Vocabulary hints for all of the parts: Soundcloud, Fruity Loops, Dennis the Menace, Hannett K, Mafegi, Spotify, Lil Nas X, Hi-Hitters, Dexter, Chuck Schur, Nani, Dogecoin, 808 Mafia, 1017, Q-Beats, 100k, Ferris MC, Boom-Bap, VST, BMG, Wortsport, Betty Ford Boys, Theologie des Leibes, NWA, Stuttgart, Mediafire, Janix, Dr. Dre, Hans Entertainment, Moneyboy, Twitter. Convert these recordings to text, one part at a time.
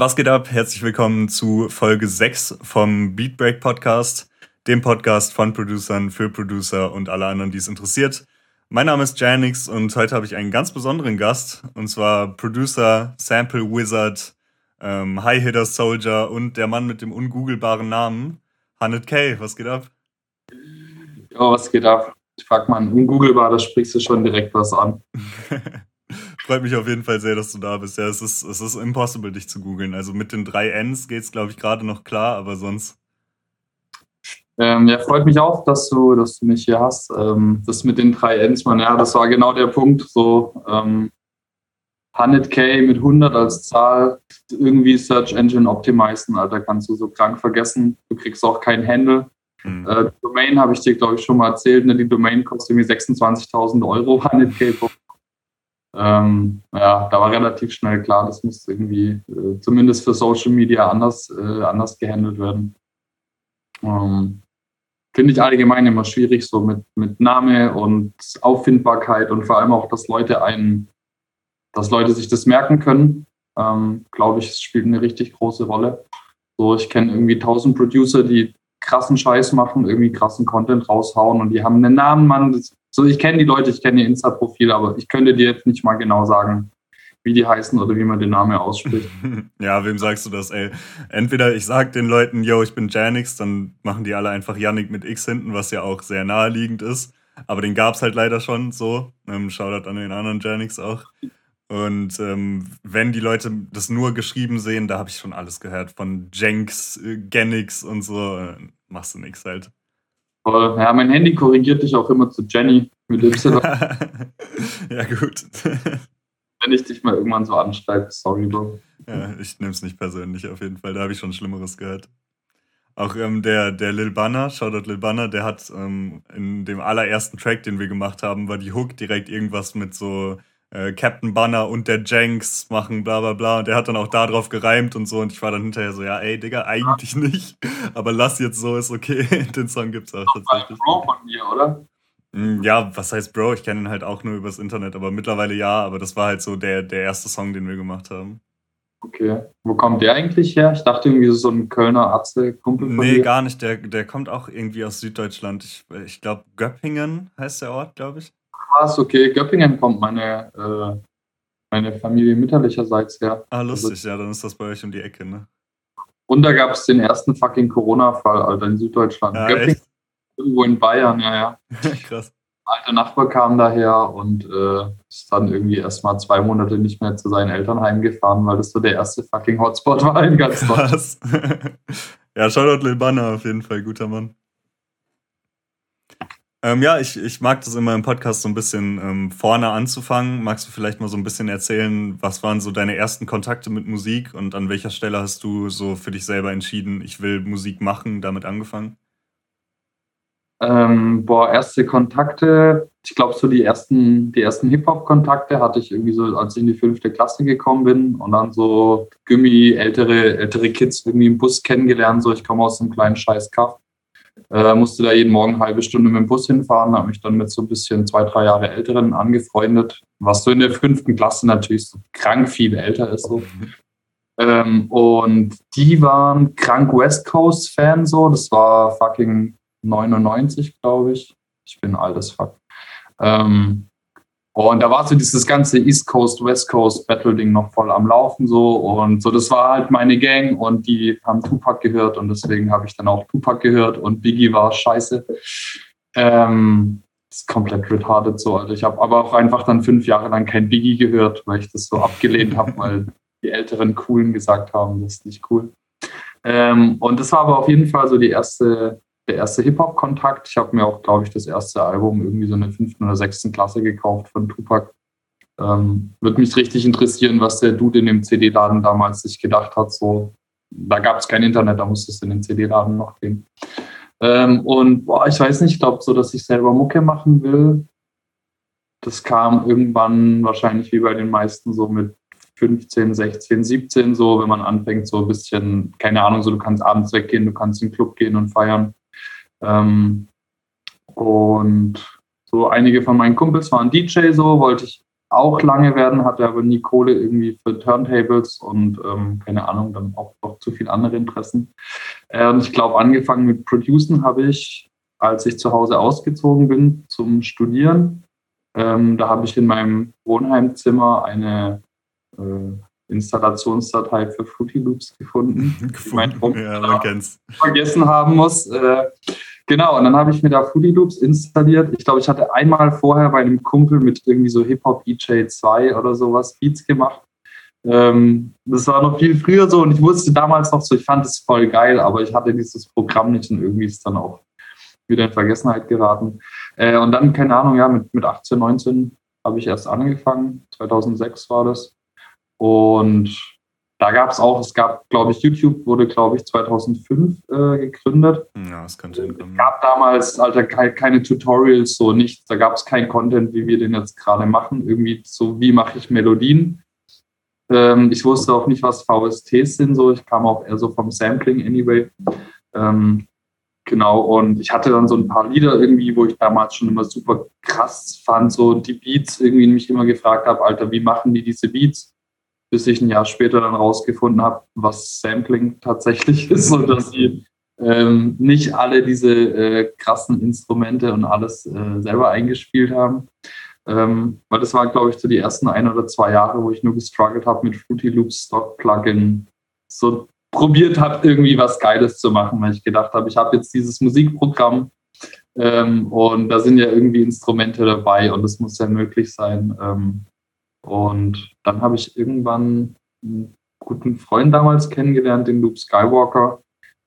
Was geht ab? Herzlich willkommen zu Folge 6 vom Beatbreak Podcast, dem Podcast von Producern für Producer und alle anderen, die es interessiert. Mein Name ist Janix und heute habe ich einen ganz besonderen Gast, und zwar Producer, Sample Wizard, High-Hitter Soldier und der Mann mit dem ungoogelbaren Namen, Hannett K. Was geht ab? Jo, was geht ab? Ich frag mal, ungooglebar, da sprichst du schon direkt was an. Freut mich auf jeden Fall sehr, dass du da bist. Ja, es ist impossible, dich zu googeln. Also mit den 3 Ns geht's, glaube ich, gerade noch klar, aber sonst... Ja, freut mich auch, dass du mich hier hast. Das mit den 3 Ns, man, ja, das war genau der Punkt. So 100k mit 100 als Zahl, irgendwie Search Engine optimisen, Alter, kannst du so krank vergessen. Du kriegst auch keinen Handle. Die Domain habe ich dir, glaube ich, schon mal erzählt. Ne? Die Domain kostet irgendwie 26.000 Euro, 100k. Ja, da war relativ schnell klar, das muss irgendwie zumindest für Social Media anders gehandelt werden. Finde ich allgemein immer schwierig, so mit Name und Auffindbarkeit und vor allem auch, dass Leute sich das merken können. Glaube ich, es spielt eine richtig große Rolle. So, ich kenne irgendwie 1000 Producer, die krassen Scheiß machen, irgendwie krassen Content raushauen und die haben einen Namen, Mann. So, ich kenne die Leute, ich kenne ihr Insta-Profil, aber ich könnte dir jetzt nicht mal genau sagen, wie die heißen oder wie man den Namen ausspricht. Ja, wem sagst du das, ey? Entweder ich sag den Leuten, yo, ich bin Janix, dann machen die alle einfach Jannik mit X hinten, was ja auch sehr naheliegend ist, aber den gab's halt leider schon, so. Shoutout an den anderen Janix auch. Und wenn die Leute das nur geschrieben sehen, da habe ich schon alles gehört von Jenks, Genix und so, machst du nix halt. Voll. Ja, mein Handy korrigiert dich auch immer zu Jenny mit Y. Ja, gut. Wenn ich dich mal irgendwann so anschreibe, sorry, Bro. Ja, ich nehme es nicht persönlich auf jeden Fall, da habe ich schon Schlimmeres gehört. Auch der Lil Banner, Shoutout Lil Banner, der hat in dem allerersten Track, den wir gemacht haben, war die Hook direkt irgendwas mit so Captain Banner und der Jenks machen bla bla bla, und der hat dann auch da drauf gereimt und so, und ich war dann hinterher so, ja ey Digga, eigentlich nicht, aber lass jetzt so, ist okay, den Song gibt's auch tatsächlich. Bro von dir, oder? Ja, was heißt Bro? Ich kenne ihn halt auch nur übers Internet, aber mittlerweile ja, aber das war halt so der erste Song, den wir gemacht haben. Okay, wo kommt der eigentlich her? Ich dachte irgendwie so ein Kölner Atze-Kumpel von dir. Nee, gar nicht, der kommt auch irgendwie aus Süddeutschland, ich glaube Göppingen heißt der Ort, glaube ich. Krass, okay, Göppingen kommt meine Familie mütterlicherseits her. Ah, lustig, also, ja, dann ist das bei euch um die Ecke, ne? Und da gab es den ersten fucking Corona-Fall, Alter, in Süddeutschland. Ja, Göppingen, echt? Irgendwo in Bayern, ja. Krass. Alter Nachbar kam daher und ist dann irgendwie erstmal 2 Monate nicht mehr zu seinen Eltern heimgefahren, weil das so der erste fucking Hotspot war in ganz Deutschland. Ja, Shoutout Lil Banner auf jeden Fall, guter Mann. Ja, ich mag das immer im Podcast so ein bisschen vorne anzufangen. Magst du vielleicht mal so ein bisschen erzählen, was waren so deine ersten Kontakte mit Musik und an welcher Stelle hast du so für dich selber entschieden, ich will Musik machen, damit angefangen? Erste Kontakte, ich glaube so die ersten Hip-Hop-Kontakte hatte ich irgendwie so, als ich in die 5. Klasse gekommen bin und dann so Gummi, ältere Kids irgendwie im Bus kennengelernt, so ich komme aus einem kleinen Scheiß-Kaff. Musste da jeden Morgen eine halbe Stunde mit dem Bus hinfahren, habe mich dann mit so ein bisschen 2-3 Jahre Älteren angefreundet, was so in der 5. Klasse natürlich so krank viel älter ist. So. Und die waren krank West Coast-Fan, so, das war fucking 99, glaube ich. Ich bin alt as fuck. Und da war so dieses ganze East Coast, West Coast Battle-Ding noch voll am Laufen so. Und so, das war halt meine Gang und die haben Tupac gehört und deswegen habe ich dann auch Tupac gehört und Biggie war scheiße. Das ist komplett retarded so. Also ich habe aber auch einfach dann 5 Jahre lang kein Biggie gehört, weil ich das so abgelehnt habe, weil die älteren Coolen gesagt haben, das ist nicht cool. Und das war aber auf jeden Fall so der erste Hip-Hop-Kontakt. Ich habe mir auch, glaube ich, das erste Album irgendwie so in der 5. oder 6. Klasse gekauft von Tupac. Würde mich richtig interessieren, was der Dude in dem CD-Laden damals sich gedacht hat. So, da gab es kein Internet, da musste es in den CD-Laden noch gehen. Ich weiß nicht, ich glaube so, dass ich selber Mucke machen will. Das kam irgendwann wahrscheinlich wie bei den meisten so mit 15, 16, 17 so, wenn man anfängt so ein bisschen, keine Ahnung, so du kannst abends weggehen, du kannst in den Club gehen und feiern. Und so einige von meinen Kumpels waren DJ, so wollte ich auch lange werden, hatte aber nie Kohle irgendwie für Turntables und keine Ahnung, dann auch noch zu viele andere Interessen. Und ich glaube, angefangen mit Producen habe ich, als ich zu Hause ausgezogen bin zum Studieren, da habe ich in meinem Wohnheimzimmer eine Installationsdatei für Fruity Loops gefunden. Ja, vergessen haben muss. Genau, und dann habe ich mir da Fruity Loops installiert. Ich glaube, ich hatte einmal vorher bei einem Kumpel mit irgendwie so Hip-Hop EJ2 oder sowas Beats gemacht. Das war noch viel früher so und ich wusste damals noch so, ich fand es voll geil, aber ich hatte dieses Programm nicht und irgendwie ist dann auch wieder in Vergessenheit geraten. Und dann, keine Ahnung, ja, mit 18, 19 habe ich erst angefangen. 2006 war das. Und da gab es auch, glaube ich, YouTube wurde, 2005 gegründet. Ja, das könnte hinkommen. Es gab damals, keine Tutorials, so nichts. Da gab es keinen Content, wie wir den jetzt gerade machen. Irgendwie so, wie mache ich Melodien? Ich wusste auch nicht, was VSTs sind. So. Ich kam auch eher so vom Sampling anyway. Genau, und ich hatte dann so ein paar Lieder irgendwie, wo ich damals schon immer super krass fand, so die Beats irgendwie mich immer gefragt habe, Alter, wie machen die diese Beats? Bis ich ein Jahr später dann rausgefunden habe, was Sampling tatsächlich ist und dass sie nicht alle diese krassen Instrumente und alles selber eingespielt haben. Weil das waren, glaube ich, so die ersten 1 oder 2 Jahre, wo ich nur gestruggelt habe mit Fruity Loops Stock-Plugin. So probiert habe, irgendwie was Geiles zu machen, weil ich gedacht habe, ich habe jetzt dieses Musikprogramm und da sind ja irgendwie Instrumente dabei und das muss ja möglich sein. Und dann habe ich irgendwann einen guten Freund damals kennengelernt, den Loop Skywalker,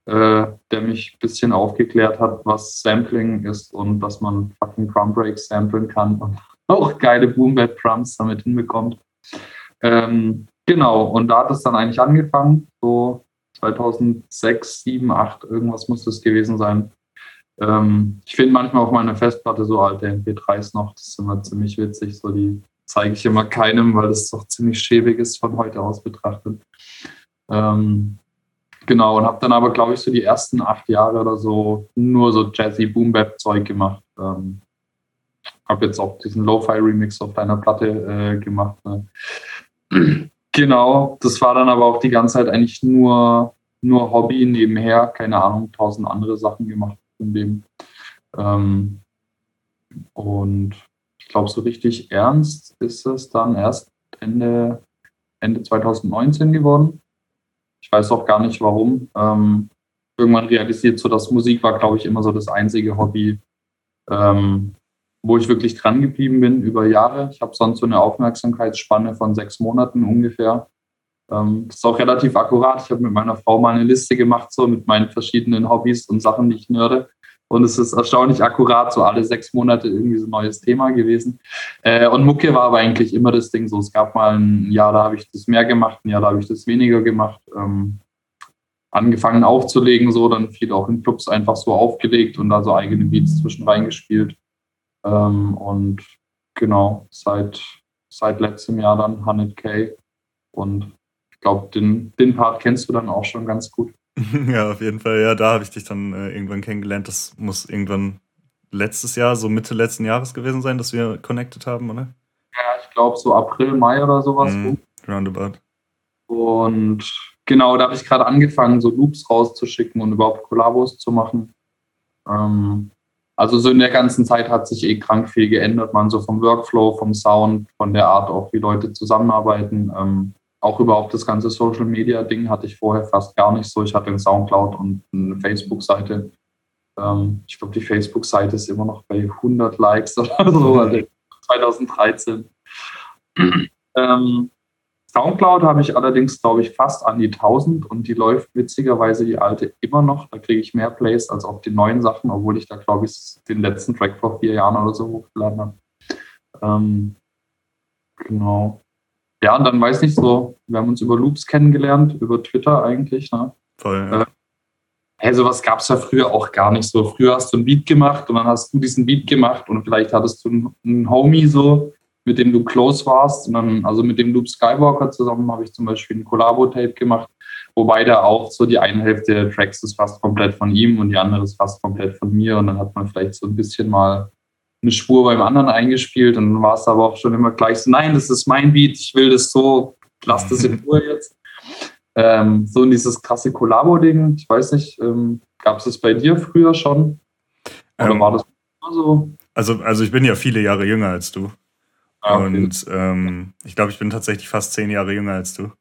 der mich ein bisschen aufgeklärt hat, was Sampling ist und dass man fucking Drum Breaks samplen kann und auch geile Boom-Bap-Drums damit hinbekommt. Genau, und da hat es dann eigentlich angefangen, so 2006, 2007, 2008, irgendwas muss das gewesen sein. Ich finde manchmal auf meiner Festplatte so alte MP3s noch, das ist immer ziemlich witzig, so die zeige ich immer keinem, weil es doch ziemlich schäbig ist von heute aus betrachtet. Genau, und habe dann aber, glaube ich, so die ersten 8 Jahre oder so nur so Jazzy Boom-Bap-Zeug gemacht. Habe jetzt auch diesen Lo-Fi-Remix auf deiner Platte gemacht. Ne? Genau, das war dann aber auch die ganze Zeit eigentlich nur Hobby nebenher. Keine Ahnung, 1000 andere Sachen gemacht in dem. Und ich glaube, so richtig ernst ist es dann erst Ende 2019 geworden. Ich weiß auch gar nicht, warum. Irgendwann realisiert so, dass Musik war, glaube ich, immer so das einzige Hobby, wo ich wirklich dran geblieben bin über Jahre. Ich habe sonst so eine Aufmerksamkeitsspanne von 6 Monaten ungefähr. Das ist auch relativ akkurat. Ich habe mit meiner Frau mal eine Liste gemacht, so mit meinen verschiedenen Hobbys und Sachen, die ich nörde. Und es ist erstaunlich akkurat, so alle 6 Monate irgendwie so ein neues Thema gewesen. Und Mucke war aber eigentlich immer das Ding so. Es gab mal ein Jahr, da habe ich das mehr gemacht, ein Jahr, da habe ich das weniger gemacht. Angefangen aufzulegen, so dann viel auch in Clubs einfach so aufgelegt und da so eigene Beats zwischen reingespielt. Und genau, seit letztem Jahr dann Hannett K. Und ich glaube, den Part kennst du dann auch schon ganz gut. Ja, auf jeden Fall. Ja, da habe ich dich dann irgendwann kennengelernt. Das muss irgendwann letztes Jahr, so Mitte letzten Jahres gewesen sein, dass wir connected haben, oder? Ja, ich glaube so April, Mai oder sowas. Roundabout. Und genau, da habe ich gerade angefangen, so Loops rauszuschicken und überhaupt Kollabos zu machen. Also so in der ganzen Zeit hat sich krank viel geändert, man so vom Workflow, vom Sound, von der Art auch, wie Leute zusammenarbeiten. Auch überhaupt das ganze Social-Media-Ding hatte ich vorher fast gar nicht so. Ich hatte einen Soundcloud und eine Facebook-Seite. Ich glaube, die Facebook-Seite ist immer noch bei 100 Likes oder so, also 2013. Soundcloud habe ich allerdings, glaube ich, fast an die 1000 und die läuft witzigerweise die alte immer noch. Da kriege ich mehr Plays als auf die neuen Sachen, obwohl ich da, glaube ich, den letzten Track vor 4 Jahren oder so hochgeladen habe. Genau. Ja, und dann weiß nicht so, wir haben uns über Loops kennengelernt, über Twitter eigentlich. Ne? Voll, ja. Hey, sowas gab es ja früher auch gar nicht so. Früher hast du einen Beat gemacht und dann hast du diesen Beat gemacht und vielleicht hattest du einen Homie so, mit dem du close warst. Und dann, also mit dem Loop Skywalker zusammen habe ich zum Beispiel ein Collabo-Tape gemacht, wobei da auch so die eine Hälfte der Tracks ist fast komplett von ihm und die andere ist fast komplett von mir. Und dann hat man vielleicht so ein bisschen mal eine Spur beim anderen eingespielt und dann war es aber auch schon immer gleich so, nein, das ist mein Beat, ich will das so, lass das in Ruhe jetzt. So in dieses krasse Kollabo-Ding, ich weiß nicht, gab es das bei dir früher schon? Oder war das immer so? Also ich bin ja viele Jahre jünger als du. Okay. Und ich glaube, ich bin tatsächlich fast 10 Jahre jünger als du.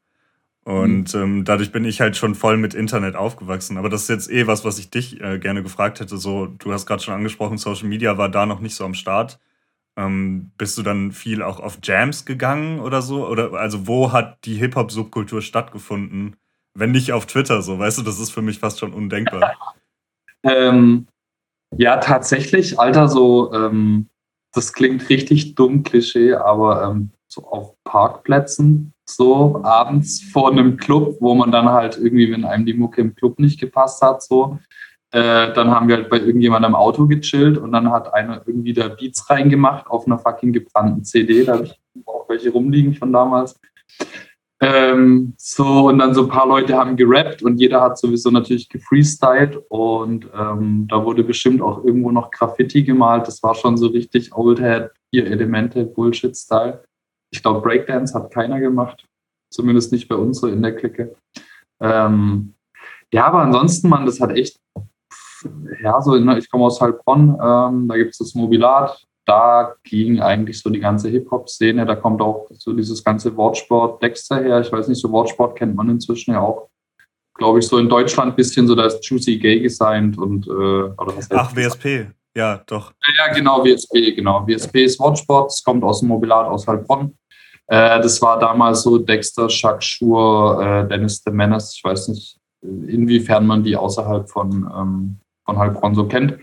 Und dadurch bin ich halt schon voll mit Internet aufgewachsen. Aber das ist jetzt was ich dich gerne gefragt hätte. So, du hast gerade schon angesprochen, Social Media war da noch nicht so am Start. Bist du dann viel auch auf Jams gegangen oder so? Oder also wo hat die Hip-Hop-Subkultur stattgefunden? Wenn nicht auf Twitter so, weißt du, das ist für mich fast schon undenkbar. Ja, tatsächlich, Alter, so, das klingt richtig dumm, Klischee, aber so auf Parkplätzen, so abends vor einem Club, wo man dann halt irgendwie, wenn einem die Mucke im Club nicht gepasst hat, so, dann haben wir halt bei irgendjemandem im Auto gechillt und dann hat einer irgendwie da Beats reingemacht auf einer fucking gebrannten CD, da habe ich auch welche rumliegen von damals. So, und dann so ein paar Leute haben gerappt und jeder hat sowieso natürlich gefreestylt und da wurde bestimmt auch irgendwo noch Graffiti gemalt, das war schon so richtig Oldhead, 4 Elemente, Bullshit-Style. Ich glaube, Breakdance hat keiner gemacht, zumindest nicht bei uns so in der Clique. Ja, aber ansonsten, Mann, das hat echt, ich komme aus Heilbronn, da gibt es das Mobilat, da ging eigentlich so die ganze Hip-Hop-Szene, da kommt auch so dieses ganze Wortsport Dexter her, ich weiß nicht, so Wortsport kennt man inzwischen ja auch, glaube ich, so in Deutschland ein bisschen, so da ist Juicy Gay gesigned und... oder was heißt Ach, WSP, ja, doch. Ja, genau, WSP, genau. WSP ist Wortsport, das kommt aus dem Mobilat, aus Heilbronn. Das war damals so Dexter, Chuck Schur, Dennis the Menace, ich weiß nicht, inwiefern man die außerhalb von Heilbronn so kennt.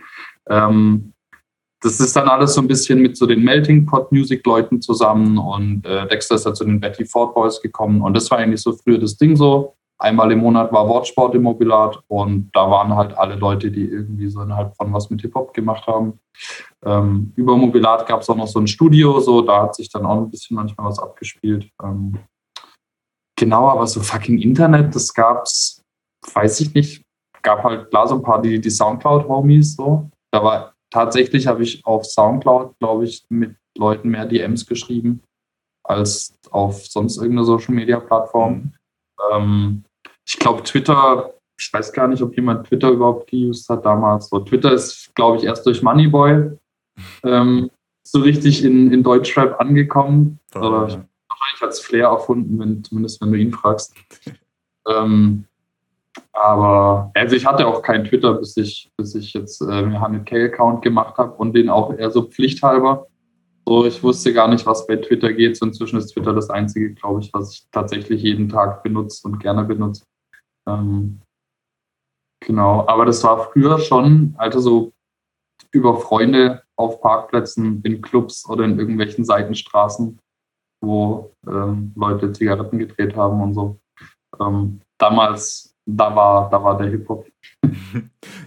Das ist dann alles so ein bisschen mit so den Melting Pot Music Leuten zusammen und Dexter ist dann zu den Betty Ford Boys gekommen und das war eigentlich so früher das Ding so. Einmal im Monat war Wortsport im Mobilat und da waren halt alle Leute, die irgendwie so innerhalb von was mit Hip-Hop gemacht haben. Über Mobilat gab es auch noch so ein Studio, so da hat sich dann auch ein bisschen manchmal was abgespielt. Genau, aber so fucking Internet, das gab's, weiß ich nicht, gab halt klar so ein paar, die Soundcloud-Homies so, da war tatsächlich habe ich auf Soundcloud, glaube ich, mit Leuten mehr DMs geschrieben als auf sonst irgendeine Social-Media-Plattform. Ich glaube, Twitter, ich weiß gar nicht, ob jemand Twitter überhaupt geused hat damals. So, Twitter ist, glaube ich, erst durch Moneyboy so richtig in Deutschrap angekommen. Oder wahrscheinlich als Flair erfunden, zumindest wenn du ihn fragst. Aber also ich hatte auch keinen Twitter, bis ich jetzt einen Hannett K-Account gemacht habe und den auch eher so pflichthalber. So, ich wusste gar nicht, was bei Twitter geht. So, inzwischen ist Twitter das Einzige, glaube ich, was ich tatsächlich jeden Tag benutze und gerne benutze. Genau, aber das war früher schon, Alter, so über Freunde auf Parkplätzen, in Clubs oder in irgendwelchen Seitenstraßen, wo Leute Zigaretten gedreht haben und so. Damals... Da war der Hip-Hop.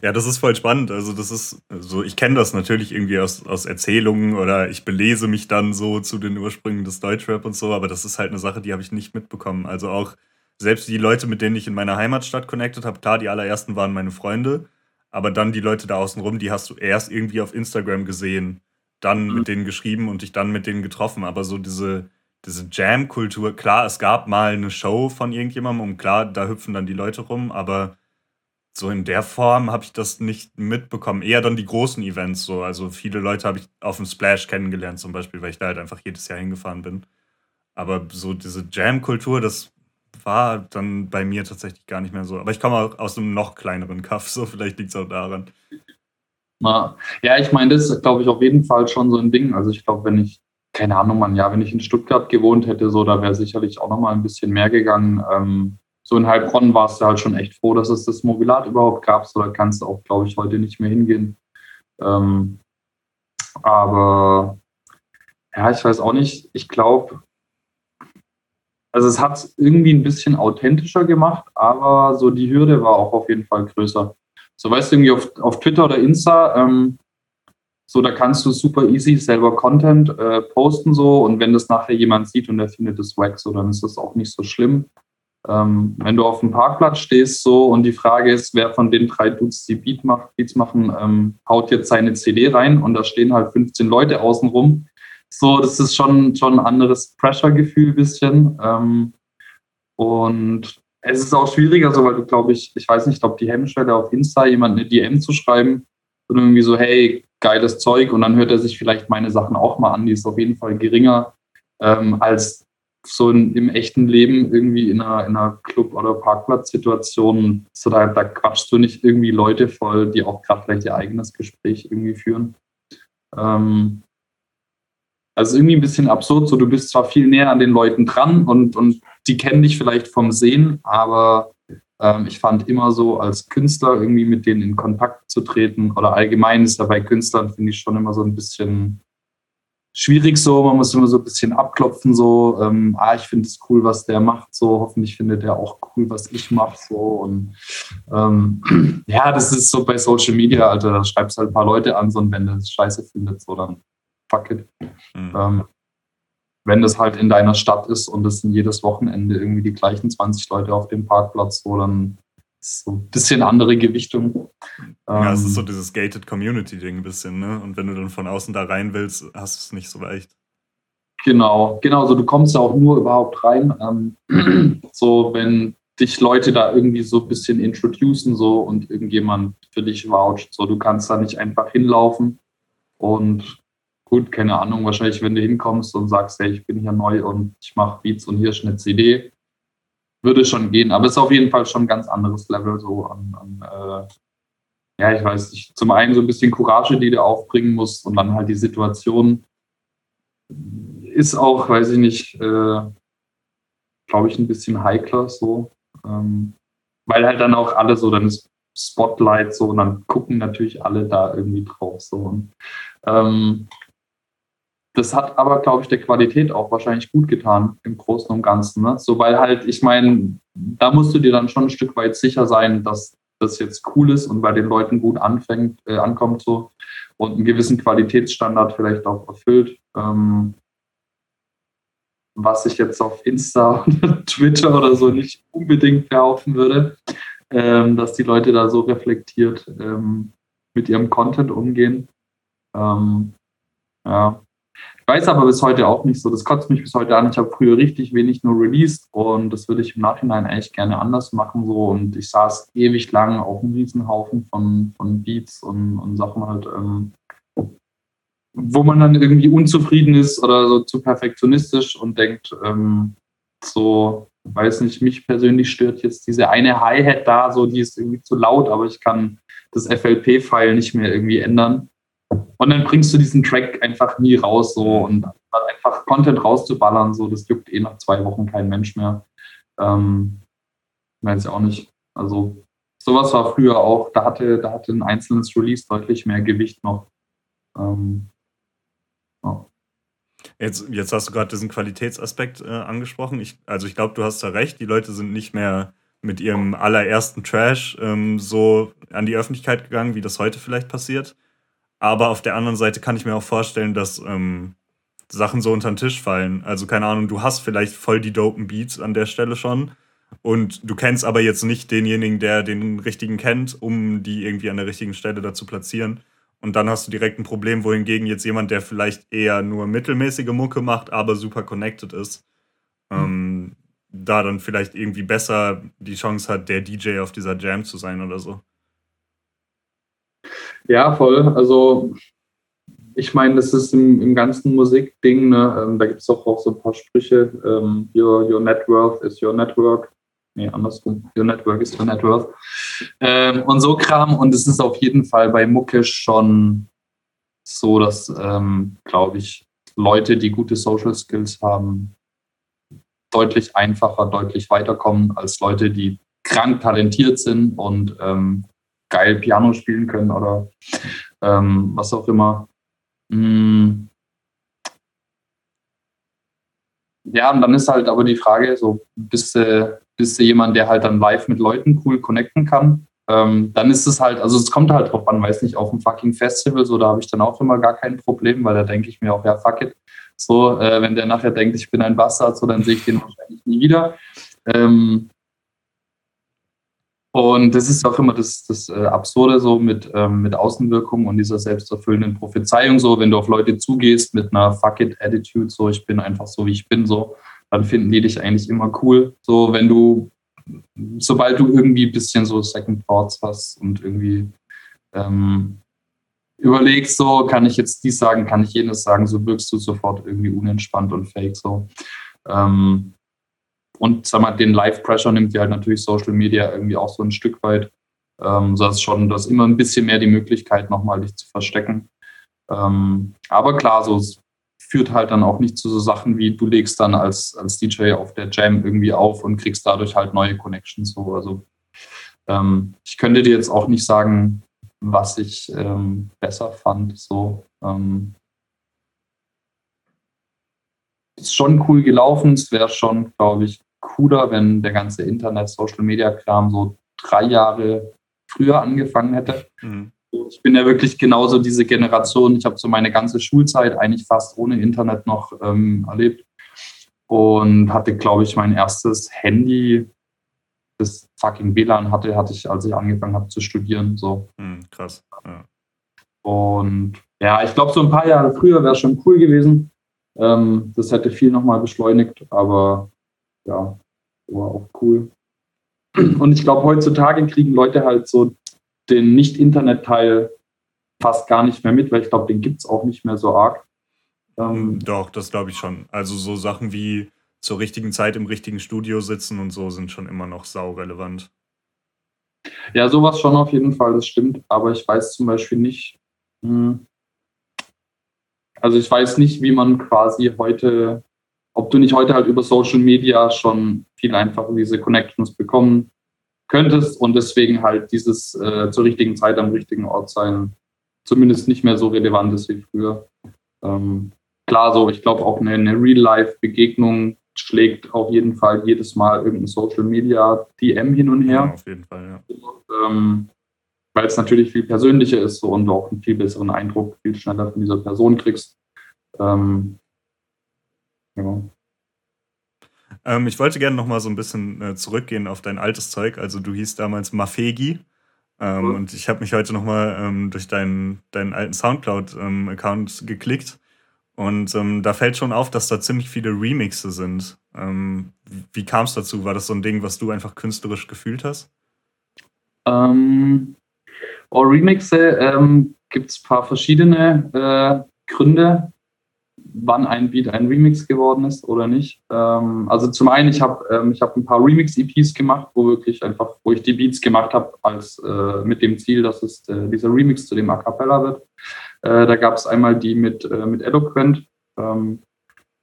Ja, das ist voll spannend. Also das ist so, ich kenne das natürlich irgendwie aus Erzählungen oder ich belese mich dann so zu den Ursprüngen des Deutschrap und so, aber das ist halt eine Sache, die habe ich nicht mitbekommen. Also auch selbst die Leute, mit denen ich in meiner Heimatstadt connected habe, klar, die allerersten waren meine Freunde, aber dann die Leute da außen rum, die hast du erst irgendwie auf Instagram gesehen, dann mit denen geschrieben und dich dann mit denen getroffen. Aber so diese Jam-Kultur, klar, es gab mal eine Show von irgendjemandem und klar, da hüpfen dann die Leute rum, aber so in der Form habe ich das nicht mitbekommen. Eher dann die großen Events so. Also viele Leute habe ich auf dem Splash kennengelernt zum Beispiel, weil ich da halt einfach jedes Jahr hingefahren bin. Aber so diese Jam-Kultur, das war dann bei mir tatsächlich gar nicht mehr so. Aber ich komme auch aus einem noch kleineren Kaff, so vielleicht liegt es auch daran. Na, ja, ich meine, das ist, glaube ich, auf jeden Fall schon so ein Ding. Also ich glaube, wenn ich in Stuttgart gewohnt hätte, so, da wäre sicherlich auch nochmal ein bisschen mehr gegangen. So in Heilbronn warst du halt schon echt froh, dass es das Mobilat überhaupt gab. So, da kannst du auch, glaube ich, heute nicht mehr hingehen. Aber ja, ich weiß auch nicht. Ich glaube, also es hat es irgendwie ein bisschen authentischer gemacht, aber so die Hürde war auch auf jeden Fall größer. So, weißt du, irgendwie auf Twitter oder Insta, so, da kannst du super easy selber Content posten so und wenn das nachher jemand sieht und der findet das wack, so, dann ist das auch nicht so schlimm. Wenn du auf dem Parkplatz stehst so und die Frage ist, wer von den drei Dudes, die Beats machen, haut jetzt seine CD rein und da stehen halt 15 Leute außenrum. So, das ist schon ein anderes Pressure-Gefühl ein bisschen. Und es ist auch schwieriger, so, weil du, glaube ich, ich weiß nicht, die Hemmschwelle auf Insta, jemand eine DM zu schreiben und irgendwie so, hey, geiles Zeug, und dann hört er sich vielleicht meine Sachen auch mal an, die ist auf jeden Fall geringer als so im echten Leben irgendwie in einer Club- oder Parkplatzsituation. So, da quatschst du nicht irgendwie Leute voll, die auch gerade vielleicht ihr eigenes Gespräch irgendwie führen. Also irgendwie ein bisschen absurd, so, du bist zwar viel näher an den Leuten dran und die kennen dich vielleicht vom Sehen, aber ich fand immer so, als Künstler irgendwie mit denen in Kontakt zu treten, oder allgemein ist da bei Künstlern, finde ich, schon immer so ein bisschen schwierig so, man muss immer so ein bisschen abklopfen so, ich finde es cool, was der macht, so, hoffentlich findet er auch cool, was ich mache, so, und ja, das ist so bei Social Media, Alter, da schreibst halt ein paar Leute an, so, und wenn der es scheiße findet, so, dann fuck it. Wenn das halt in deiner Stadt ist und es sind jedes Wochenende irgendwie die gleichen 20 Leute auf dem Parkplatz, so, dann ist so ein bisschen andere Gewichtung. Ja, es ist so dieses gated Community-Ding ein bisschen, ne? Und wenn du dann von außen da rein willst, hast du es nicht so leicht. Genau, so, du kommst ja auch nur überhaupt rein, so, wenn dich Leute da irgendwie so ein bisschen introducen, so, und irgendjemand für dich voucht, so, du kannst da nicht einfach hinlaufen und gut, keine Ahnung, wahrscheinlich, wenn du hinkommst und sagst, hey, ich bin hier neu und ich mache Beats und hier ist eine CD, würde schon gehen. Aber es ist auf jeden Fall schon ein ganz anderes Level so an ja, ich weiß nicht, zum einen so ein bisschen Courage, die du aufbringen musst, und dann halt die Situation ist auch, weiß ich nicht, glaube ich, ein bisschen heikler so, weil halt dann auch alle so, dann ist Spotlight so und dann gucken natürlich alle da irgendwie drauf so und das hat aber, glaube ich, der Qualität auch wahrscheinlich gut getan im Großen und Ganzen, ne? So, weil halt, ich meine, da musst du dir dann schon ein Stück weit sicher sein, dass das jetzt cool ist und bei den Leuten gut ankommt so und einen gewissen Qualitätsstandard vielleicht auch erfüllt. Was ich jetzt auf Insta oder Twitter oder so nicht unbedingt verkaufen würde, dass die Leute da so reflektiert mit ihrem Content umgehen. Ja. Ich weiß aber bis heute auch nicht so, das kotzt mich bis heute an. Ich habe früher richtig wenig nur released und das würde ich im Nachhinein eigentlich gerne anders machen so, und ich saß ewig lang auf einem Riesenhaufen von Beats und Sachen halt, wo man dann irgendwie unzufrieden ist oder so zu perfektionistisch und denkt, so, weiß nicht, mich persönlich stört jetzt diese eine Hi-Hat da, so, die ist irgendwie zu laut, aber ich kann das FLP-File nicht mehr irgendwie ändern. Und dann bringst du diesen Track einfach nie raus, so, und einfach Content rauszuballern, so, das juckt nach 2 Wochen kein Mensch mehr. Weiß ja auch nicht. Also, sowas war früher auch, da hatte ein einzelnes Release deutlich mehr Gewicht noch. Ja. Jetzt hast du gerade diesen Qualitätsaspekt angesprochen. Ich glaube, du hast da recht. Die Leute sind nicht mehr mit ihrem allerersten Trash so an die Öffentlichkeit gegangen, wie das heute vielleicht passiert. Aber auf der anderen Seite kann ich mir auch vorstellen, dass Sachen so unter den Tisch fallen. Also keine Ahnung, du hast vielleicht voll die dopen Beats an der Stelle schon und du kennst aber jetzt nicht denjenigen, der den richtigen kennt, um die irgendwie an der richtigen Stelle da zu platzieren. Und dann hast du direkt ein Problem, wohingegen jetzt jemand, der vielleicht eher nur mittelmäßige Mucke macht, aber super connected ist, da dann vielleicht irgendwie besser die Chance hat, der DJ auf dieser Jam zu sein oder so. Ja, voll. Also ich meine, das ist im ganzen Musikding, ne? Da gibt es auch so ein paar Sprüche. Your net worth is your network. Nee, andersrum. Your network is your net worth. Und so Kram. Und es ist auf jeden Fall bei Mucke schon so, dass, glaube ich, Leute, die gute Social Skills haben, deutlich einfacher, deutlich weiterkommen als Leute, die krank talentiert sind und geil Piano spielen können oder was auch immer. Ja, und dann ist halt aber die Frage, so, bist du jemand, der halt dann live mit Leuten cool connecten kann, dann ist es halt, also es kommt halt drauf an, weiß nicht, auf dem fucking Festival, so, da habe ich dann auch immer gar kein Problem, weil da denke ich mir auch, ja, fuck it, so, wenn der nachher denkt, ich bin ein Bastard, so, dann sehe ich den wahrscheinlich nie wieder, Und das ist auch immer das Absurde so mit Außenwirkung und dieser selbsterfüllenden Prophezeiung, so wenn du auf Leute zugehst mit einer Fuck-it-Attitude, so ich bin einfach so, wie ich bin, so, dann finden die dich eigentlich immer cool. So wenn du, sobald du irgendwie ein bisschen so Second Thoughts hast und irgendwie überlegst, so kann ich jetzt dies sagen, kann ich jenes sagen, so wirkst du sofort irgendwie unentspannt und fake so. Und sag mal, den Live-Pressure nimmt dir halt natürlich Social Media irgendwie auch so ein Stück weit, sodass schon, du hast immer ein bisschen mehr die Möglichkeit, nochmal dich zu verstecken. Aber klar, so es führt halt dann auch nicht zu so Sachen wie, du legst dann als DJ auf der Jam irgendwie auf und kriegst dadurch halt neue Connections. So. Also ich könnte dir jetzt auch nicht sagen, was ich besser fand. So. Ist schon cool gelaufen. Es wäre schon, glaube ich, cooler, wenn der ganze Internet-Social-Media-Kram so 3 Jahre früher angefangen hätte. Mhm. Ich bin ja wirklich genauso diese Generation. Ich habe so meine ganze Schulzeit eigentlich fast ohne Internet noch erlebt und hatte, glaube ich, mein erstes Handy, das fucking WLAN hatte ich, als ich angefangen habe zu studieren. So. Mhm, krass. Ja. Und ja, ich glaube, so ein paar Jahre früher wäre schon cool gewesen. Das hätte viel nochmal beschleunigt, aber ja, war auch cool. Und ich glaube, heutzutage kriegen Leute halt so den Nicht-Internet-Teil fast gar nicht mehr mit, weil ich glaube, den gibt es auch nicht mehr so arg. Doch, das glaube ich schon. Also so Sachen wie zur richtigen Zeit im richtigen Studio sitzen und so sind schon immer noch saurelevant. Ja, sowas schon auf jeden Fall, das stimmt. Aber ich weiß zum Beispiel nicht... Also ich weiß nicht, wie man quasi heute, ob du nicht heute halt über Social Media schon viel einfacher diese Connections bekommen könntest und deswegen halt dieses zur richtigen Zeit am richtigen Ort sein zumindest nicht mehr so relevant ist wie früher. Klar, so ich glaube auch eine Real-Life-Begegnung schlägt auf jeden Fall jedes Mal irgendein Social Media DM hin und her. Ja, auf jeden Fall, ja. Weil es natürlich viel persönlicher ist so, und du auch einen viel besseren Eindruck viel schneller von dieser Person kriegst. Ja. Ich wollte gerne nochmal so ein bisschen zurückgehen auf dein altes Zeug. Also du hieß damals Mafegi cool. Und ich habe mich heute nochmal durch deinen alten Soundcloud-Account geklickt und da fällt schon auf, dass da ziemlich viele Remixe sind. Wie kam es dazu? War das so ein Ding, was du einfach künstlerisch gefühlt hast? Remixe gibt es ein paar verschiedene Gründe, wann ein Beat ein Remix geworden ist oder nicht. Also zum einen, ich hab ein paar Remix-EPs gemacht, wo ich die Beats gemacht habe, mit dem Ziel, dass es dieser Remix zu dem A Cappella wird. Da gab es einmal die mit Eloquent.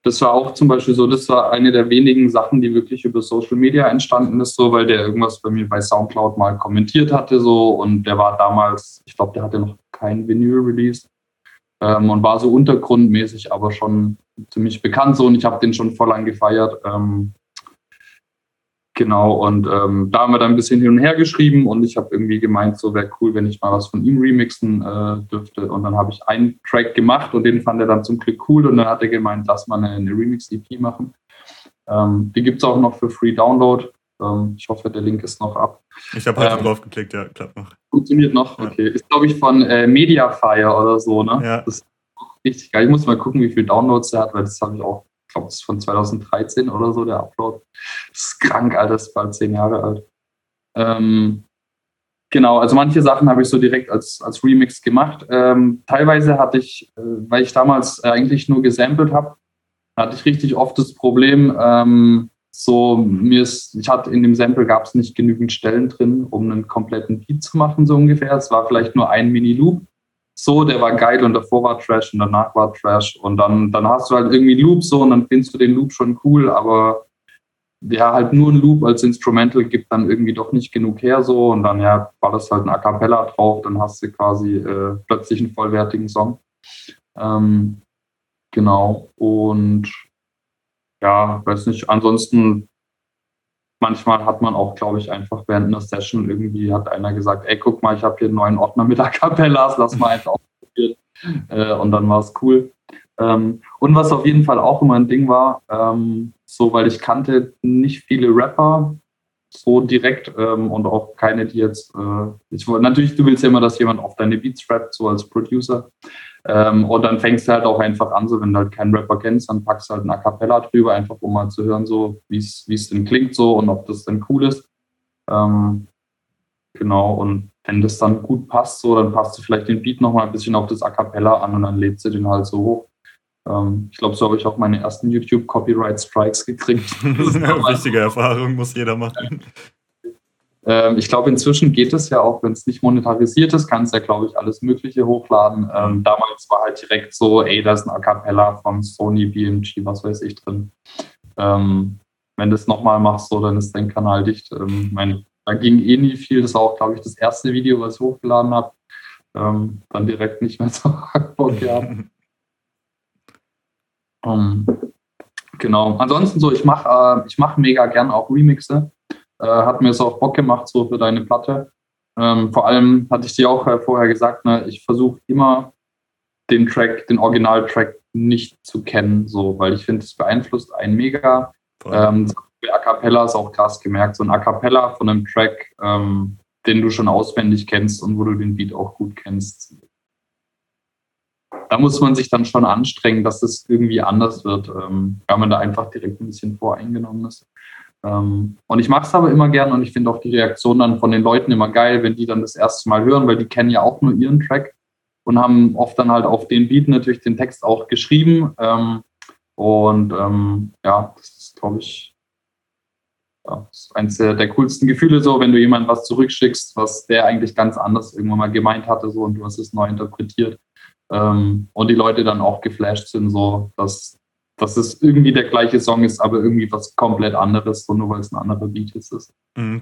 Das war auch zum Beispiel so, das war eine der wenigen Sachen, die wirklich über Social Media entstanden ist, so, weil der irgendwas bei mir bei Soundcloud mal kommentiert hatte, so, und der war damals, ich glaube, der hatte noch kein Vinyl released und war so untergrundmäßig, aber schon ziemlich bekannt, so, und ich habe den schon voll lang gefeiert. Genau, und da haben wir dann ein bisschen hin und her geschrieben und ich habe irgendwie gemeint, so wäre cool, wenn ich mal was von ihm remixen dürfte. Und dann habe ich einen Track gemacht und den fand er dann zum Glück cool und dann hat er gemeint, lass mal eine Remix-EP machen. Die gibt es auch noch für Free Download. Ich hoffe, der Link ist noch ab. Ich habe halt drauf geklickt, ja, klappt noch. Funktioniert noch, okay. Ja. Ist, glaube ich, von Mediafire oder so, ne? Ja. Das ist richtig geil. Ich muss mal gucken, wie viele Downloads der hat, weil das habe ich auch. Ich glaube, das ist von 2013 oder so, der Upload. Das ist krank, Alter, das ist bald 10 Jahre alt. Genau, also manche Sachen habe ich so direkt als Remix gemacht. Teilweise hatte ich, weil ich damals eigentlich nur gesampelt habe, hatte ich richtig oft das Problem, in dem Sample gab es nicht genügend Stellen drin, um einen kompletten Beat zu machen, so ungefähr. Es war vielleicht nur ein Mini-Loop. So, der war geil und davor war Trash und danach war Trash und dann hast du halt irgendwie Loop so und dann findest du den Loop schon cool, aber ja, halt nur ein Loop als Instrumental gibt dann irgendwie doch nicht genug her so und dann ja, war das halt ein A Cappella drauf, dann hast du quasi plötzlich einen vollwertigen Song. Genau und ja, weiß nicht, ansonsten manchmal hat man auch, glaube ich, einfach während einer Session irgendwie hat einer gesagt, ey, guck mal, ich habe hier einen neuen Ordner mit A Cappellas, lass mal einfach ausprobieren. Und dann war es cool. Und was auf jeden Fall auch immer ein Ding war, so, weil ich kannte nicht viele Rapper so direkt und auch keine, die jetzt, natürlich, du willst ja immer, dass jemand auf deine Beats rappt, so als Producer. Und dann fängst du halt auch einfach an, so wenn du halt keinen Rapper kennst, dann packst du halt eine A Cappella drüber, einfach um mal zu hören, so wie es denn klingt so und ob das dann cool ist. Genau, und wenn das dann gut passt, so, dann passt du vielleicht den Beat nochmal ein bisschen auf das A Cappella an und dann lädst du den halt so hoch. Ich glaube, so habe ich auch meine ersten YouTube-Copyright-Strikes gekriegt. Das ist eine wichtige Erfahrung, muss jeder machen. Ich glaube, inzwischen geht es ja auch, wenn es nicht monetarisiert ist, kannst du ja, glaube ich, alles Mögliche hochladen. Damals war halt direkt so, ey, da ist ein A Cappella von Sony, BMG, was weiß ich drin. Wenn du es nochmal machst, so, dann ist dein Kanal dicht. Da ging eh nie viel. Das war auch, glaube ich, das erste Video, was ich hochgeladen habe. Dann direkt nicht mehr so Bock gehabt. Genau. Ansonsten so, ich mach mega gern auch Remixe. Hat mir es auch Bock gemacht, so für deine Platte. Vor allem hatte ich dir auch vorher gesagt, ne, ich versuche immer den Originaltrack nicht zu kennen, so, weil ich finde, es beeinflusst einen mega. A Cappella ist auch krass gemerkt, so ein A Cappella von einem Track, den du schon auswendig kennst und wo du den Beat auch gut kennst. Da muss man sich dann schon anstrengen, dass das irgendwie anders wird, weil man da einfach direkt ein bisschen voreingenommen ist. Und ich mache es aber immer gern und ich finde auch die Reaktion dann von den Leuten immer geil, wenn die dann das erste Mal hören, weil die kennen ja auch nur ihren Track und haben oft dann halt auf den Beat natürlich den Text auch geschrieben. Ja, das ist, glaube ich, das ist eines der coolsten Gefühle, so, wenn du jemandem was zurückschickst, was der eigentlich ganz anders irgendwann mal gemeint hatte, so, und du hast es neu interpretiert. Und die Leute dann auch geflasht sind, so, dass es irgendwie der gleiche Song ist, aber irgendwie was komplett anderes, so, nur weil es ein anderer Beat ist.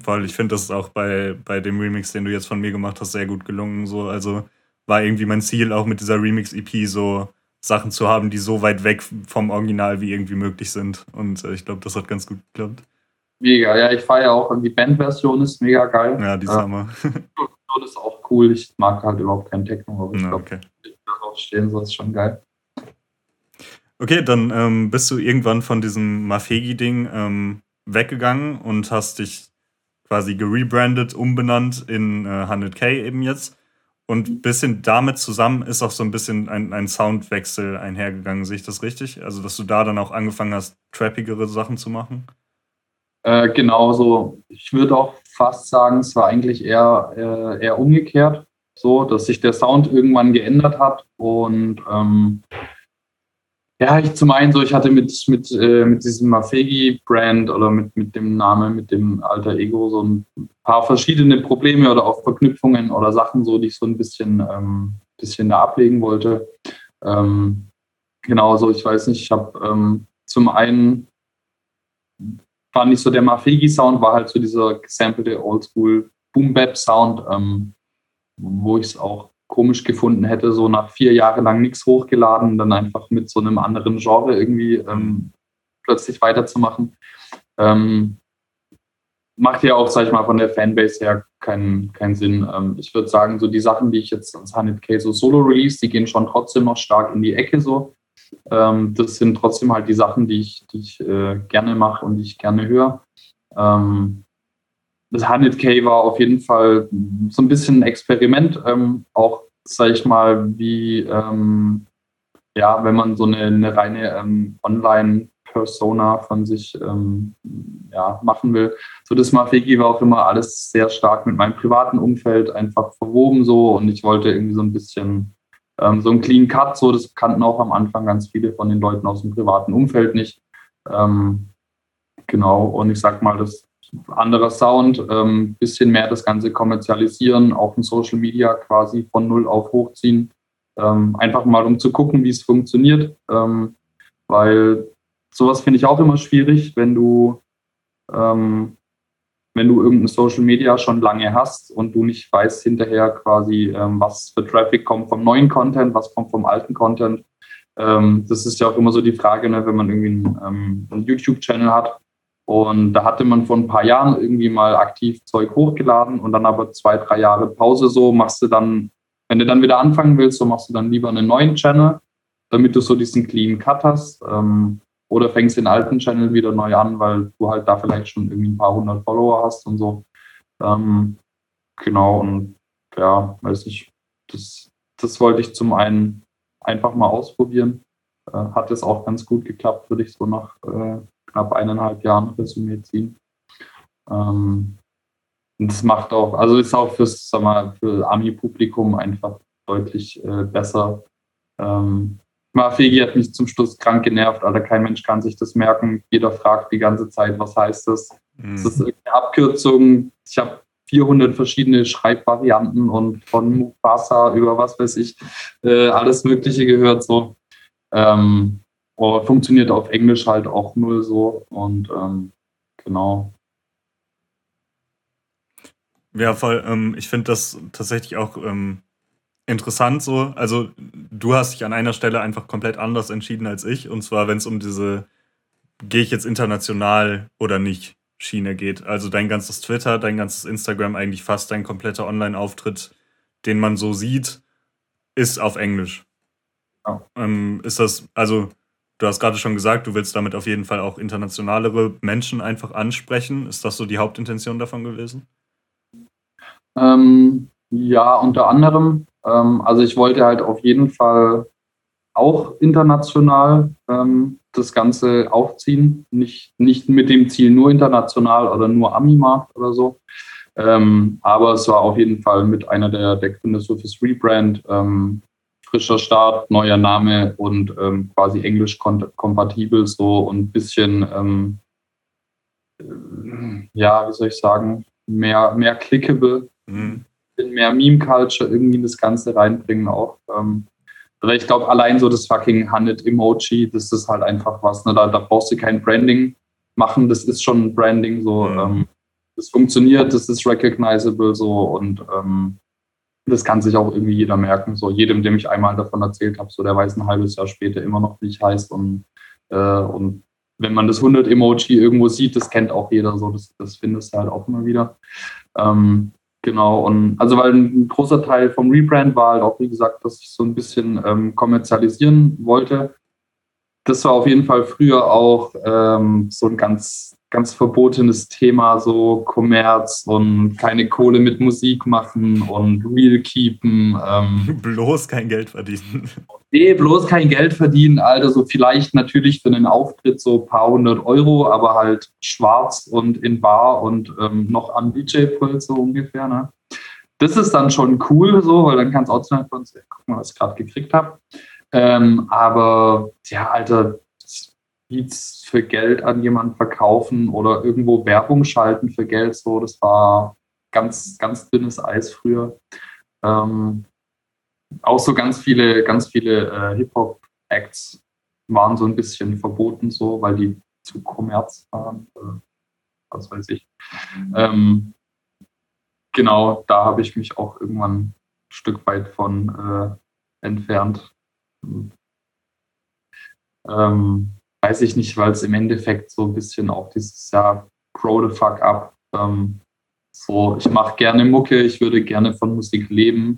Voll, ich finde, das ist auch bei dem Remix, den du jetzt von mir gemacht hast, sehr gut gelungen. So. Also war irgendwie mein Ziel, auch mit dieser Remix-EP so Sachen zu haben, die so weit weg vom Original wie irgendwie möglich sind. Und ich glaube, das hat ganz gut geklappt. Mega, ja, ich feiere auch. Und die Bandversion ist mega geil. Ja, die ist Hammer. Das ist auch cool. Ich mag halt überhaupt keinen Techno, aber ich glaube, ich darauf stehen, so ist schon geil. Okay, dann bist du irgendwann von diesem Mafegi-Ding weggegangen und hast dich quasi gerebrandet, umbenannt in 100k eben jetzt. Und ein bisschen damit zusammen ist auch so ein bisschen ein Soundwechsel einhergegangen, sehe ich das richtig? Also, dass du da dann auch angefangen hast, trappigere Sachen zu machen? Genau so. Ich würde auch fast sagen, es war eigentlich eher umgekehrt, so, dass sich der Sound irgendwann geändert hat und ich hatte mit diesem Mafegi-Brand oder mit dem Namen, mit dem Alter Ego so ein paar verschiedene Probleme oder auch Verknüpfungen oder Sachen, so, die ich so ein bisschen da ablegen wollte. Genau so, ich weiß nicht, ich habe zum einen war nicht so der Mafegi-Sound, war halt so dieser gesampelte Oldschool Boom-Bap-Sound, wo ich es auch komisch gefunden hätte, so nach 4 Jahren lang nichts hochgeladen, dann einfach mit so einem anderen Genre irgendwie plötzlich weiterzumachen. Macht ja auch, sag ich mal, von der Fanbase her keinen Sinn. Ich würde sagen, so die Sachen, die ich jetzt als Hannett K so solo release, die gehen schon trotzdem noch stark in die Ecke so. Das sind trotzdem halt die Sachen, die ich gerne mache und die ich gerne höre. Das 100k war auf jeden Fall so ein bisschen ein Experiment, auch, sag ich mal, wie, wenn man so eine reine Online-Persona von sich machen will. So das Mafegi war auch immer alles sehr stark mit meinem privaten Umfeld einfach verwoben so und ich wollte irgendwie so ein bisschen so ein Clean Cut, so, das kannten auch am Anfang ganz viele von den Leuten aus dem privaten Umfeld nicht. Genau, und ich sag mal, das anderer Sound, bisschen mehr das Ganze kommerzialisieren, auch in Social Media quasi von 0 auf hochziehen. Einfach mal, um zu gucken, wie es funktioniert. Weil sowas finde ich auch immer schwierig, wenn du irgendein Social Media schon lange hast und du nicht weißt hinterher quasi, was für Traffic kommt vom neuen Content, was kommt vom alten Content. Das ist ja auch immer so die Frage, ne, wenn man irgendwie einen YouTube-Channel hat und da hatte man vor ein paar Jahren irgendwie mal aktiv Zeug hochgeladen und dann aber 2-3 Jahre Pause so, machst du dann, wenn du dann wieder anfangen willst, so machst du dann lieber einen neuen Channel, damit du so diesen Clean Cut hast. Oder fängst den alten Channel wieder neu an, weil du halt da vielleicht schon irgendwie ein paar hundert Follower hast und so. Genau, und ja, weiß ich, das wollte ich zum einen einfach mal ausprobieren. Hat es auch ganz gut geklappt, würde ich so nach knapp 1,5 Jahren Resümee ziehen. Und das macht auch, also ist auch für Ami-Publikum einfach deutlich besser. Mafegi hat mich zum Schluss krank genervt, Alter, kein Mensch kann sich das merken. Jeder fragt die ganze Zeit, was heißt das? Mhm. Das ist eine Abkürzung. Ich habe 400 verschiedene Schreibvarianten und von Mufasa über was weiß ich, alles Mögliche gehört so. Funktioniert auf Englisch halt auch null so und genau. Ja, voll. Ich finde das tatsächlich auch interessant so. Also du hast dich an einer Stelle einfach komplett anders entschieden als ich. Und zwar, wenn es um diese, gehe ich jetzt international oder nicht, Schiene geht. Also dein ganzes Twitter, dein ganzes Instagram, eigentlich fast dein kompletter Online-Auftritt, den man so sieht, ist auf Englisch. Ja. Ist das, also du hast gerade schon gesagt, du willst damit auf jeden Fall auch internationalere Menschen einfach ansprechen. Ist das so die Hauptintention davon gewesen? Ja, unter anderem. Also ich wollte halt auf jeden Fall auch international das Ganze aufziehen. Nicht mit dem Ziel nur international oder nur Ami-Markt oder so. Aber es war auf jeden Fall mit einer der Gründe so fürs Rebrand. Frischer Start, neuer Name und quasi englisch kompatibel so und ein bisschen, ja, wie soll ich sagen, mehr clickable. Mhm. In mehr Meme-Culture irgendwie das Ganze reinbringen auch. Oder ich glaube, allein so das fucking Hannett-Emoji, das ist halt einfach was. Ne? Da brauchst du kein Branding machen, das ist schon ein Branding so. Mhm. Das funktioniert, das ist recognizable so und das kann sich auch irgendwie jeder merken. So jedem, dem ich einmal davon erzählt habe, so der weiß ein halbes Jahr später immer noch, wie ich heiße und wenn man das 100-Emoji irgendwo sieht, das kennt auch jeder so, das findest du halt auch immer wieder. Genau, und also weil ein großer Teil vom Rebrand war halt auch, wie gesagt, dass ich so ein bisschen kommerzialisieren wollte. Das war auf jeden Fall früher auch so ein ganz, ganz verbotenes Thema, so Kommerz und keine Kohle mit Musik machen und real keepen. Bloß kein Geld verdienen. Nee, bloß kein Geld verdienen, Alter, so vielleicht natürlich für einen Auftritt so ein paar hundert Euro, aber halt schwarz und in Bar und noch am DJ-Pult so ungefähr, ne? Das ist dann schon cool so, weil dann kannst du auch zu gucken, was ich gerade gekriegt habe. Aber, ja, Alter, Beats für Geld an jemanden verkaufen oder irgendwo Werbung schalten für Geld, so, das war ganz, ganz dünnes Eis früher. Auch so ganz viele Hip-Hop-Acts waren so ein bisschen verboten, so, weil die zu Kommerz waren, was weiß ich. Genau, da habe ich mich auch irgendwann ein Stück weit von entfernt. Weiß ich nicht, weil es im Endeffekt so ein bisschen auch dieses, ja, grow the fuck up. So, ich mache gerne Mucke, ich würde gerne von Musik leben.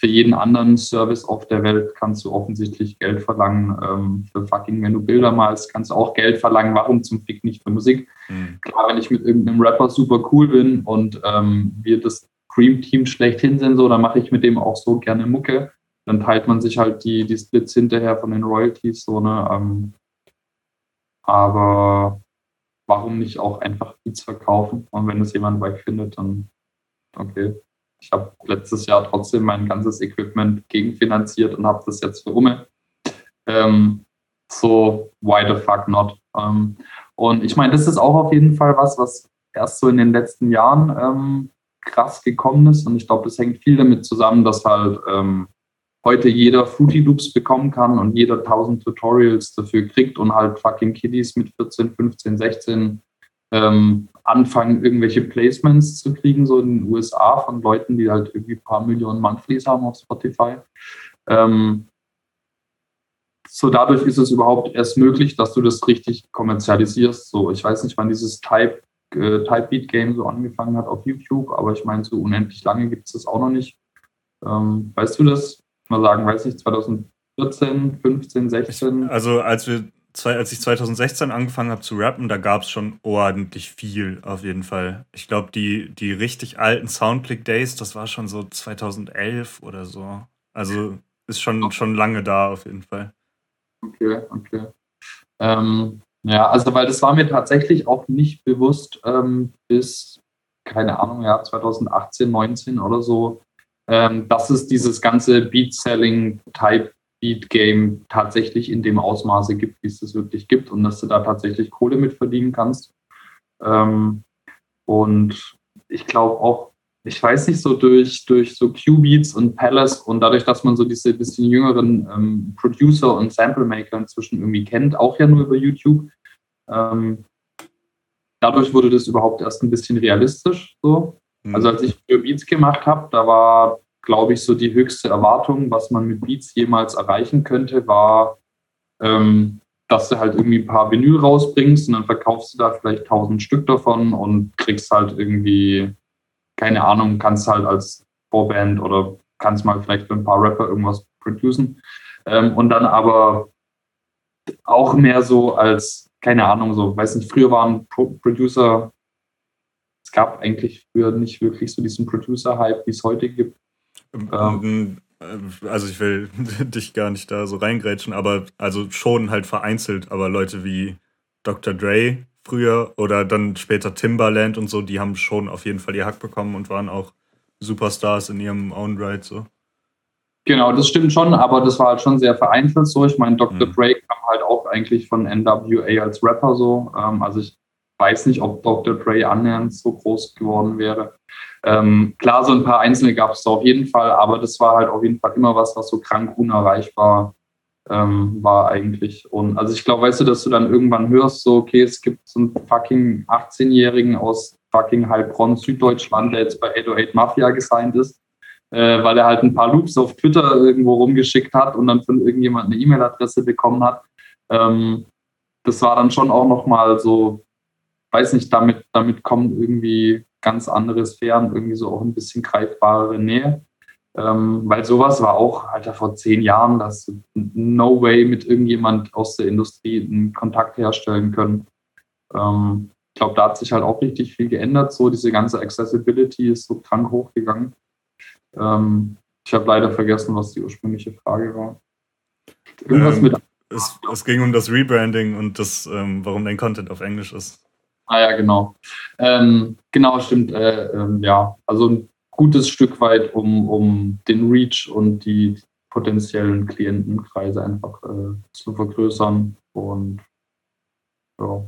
Für jeden anderen Service auf der Welt kannst du offensichtlich Geld verlangen. Für fucking, wenn du Bilder malst, kannst du auch Geld verlangen. Warum zum Fick nicht für Musik? Mhm. Klar, wenn ich mit irgendeinem Rapper super cool bin und wir das Dream-Team schlechthin sind, so, dann mache ich mit dem auch so gerne Mucke. Dann teilt man sich halt die Splits hinterher von den Royalties, so, ne? Aber warum nicht auch einfach Beats verkaufen? Und wenn es jemand wegfindet, dann okay. Ich habe letztes Jahr trotzdem mein ganzes Equipment gegenfinanziert und habe das jetzt für Umme. So, why the fuck not? Und ich meine, das ist auch auf jeden Fall was erst so in den letzten Jahren krass gekommen ist. Und ich glaube, das hängt viel damit zusammen, dass halt heute jeder Fruity Loops bekommen kann und jeder 1000 Tutorials dafür kriegt und halt fucking Kiddies mit 14, 15, 16 anfangen, irgendwelche Placements zu kriegen, so in den USA von Leuten, die halt irgendwie ein paar Millionen Monthlies haben auf Spotify. So dadurch ist es überhaupt erst möglich, dass du das richtig kommerzialisierst. So, ich weiß nicht, wann dieses Type-Beat-Game so angefangen hat auf YouTube, aber ich meine, so unendlich lange gibt es das auch noch nicht. Weißt du das? Mal sagen, weiß ich, 2014, 15, 16? Also als wir als ich 2016 angefangen habe zu rappen, da gab es schon ordentlich viel, auf jeden Fall. Ich glaube, die richtig alten Soundclick-Days, das war schon so 2011 oder so. Also ist schon lange da, auf jeden Fall. Okay. Ja, also weil das war mir tatsächlich auch nicht bewusst, bis, keine Ahnung, ja, 2018, 19 oder so, dass es dieses ganze Beat-Selling-Type-Beat-Game tatsächlich in dem Ausmaße gibt, wie es das wirklich gibt und dass du da tatsächlich Kohle mit verdienen kannst. Und ich glaube auch, ich weiß nicht, so durch so Q-Beats und Palace und dadurch, dass man so diese bisschen jüngeren Producer und Samplemaker inzwischen irgendwie kennt, auch ja nur über YouTube, dadurch wurde das überhaupt erst ein bisschen realistisch. So. Also als ich Q-Beats gemacht habe, da war, glaube ich, so die höchste Erwartung, was man mit Beats jemals erreichen könnte, war, dass du halt irgendwie ein paar Vinyl rausbringst und dann verkaufst du da vielleicht 1000 Stück davon und kriegst halt irgendwie... Keine Ahnung, kannst halt als Vorband oder kannst mal vielleicht für ein paar Rapper irgendwas producen. Und dann aber auch mehr so als, keine Ahnung, so, weiß nicht, früher waren Producer, es gab eigentlich früher nicht wirklich so diesen Producer-Hype, wie es heute gibt. Also ich will dich gar nicht da so reingrätschen, aber also schon halt vereinzelt, aber Leute wie Dr. Dre, früher oder dann später Timbaland und so, die haben schon auf jeden Fall ihr Hack bekommen und waren auch Superstars in ihrem Own Right. So. Genau, das stimmt schon, aber das war halt schon sehr vereinzelt so. Ich meine, Dr. Dre kam halt auch eigentlich von NWA als Rapper so. Also ich weiß nicht, ob Dr. Dre annähernd so groß geworden wäre. Klar, so ein paar Einzelne gab es auf jeden Fall, aber das war halt auf jeden Fall immer was so krank unerreichbar war eigentlich. Und also ich glaube, weißt du, dass du dann irgendwann hörst, so, okay, es gibt so einen fucking 18-Jährigen aus fucking Heilbronn, Süddeutschland, der jetzt bei 808 Mafia gesigned ist, weil er halt ein paar Loops auf Twitter irgendwo rumgeschickt hat und dann von irgendjemand eine E-Mail-Adresse bekommen hat. Das war dann schon auch nochmal so, weiß nicht, damit kommen irgendwie ganz andere Sphären, irgendwie so auch ein bisschen greifbarere Nähe. Weil sowas war auch, Alter, vor 10 Jahren, dass no way mit irgendjemand aus der Industrie einen Kontakt herstellen können. Ich glaube, da hat sich halt auch richtig viel geändert. So diese ganze Accessibility ist so krank hochgegangen. Ich habe leider vergessen, was die ursprüngliche Frage war. Irgendwas mit... Es ging um das Rebranding und das, warum dein Content auf Englisch ist. Ah ja, genau. Genau, stimmt. Ja, also... gutes Stück weit, um den Reach und die potenziellen Klientenkreise einfach zu vergrößern. Und ja.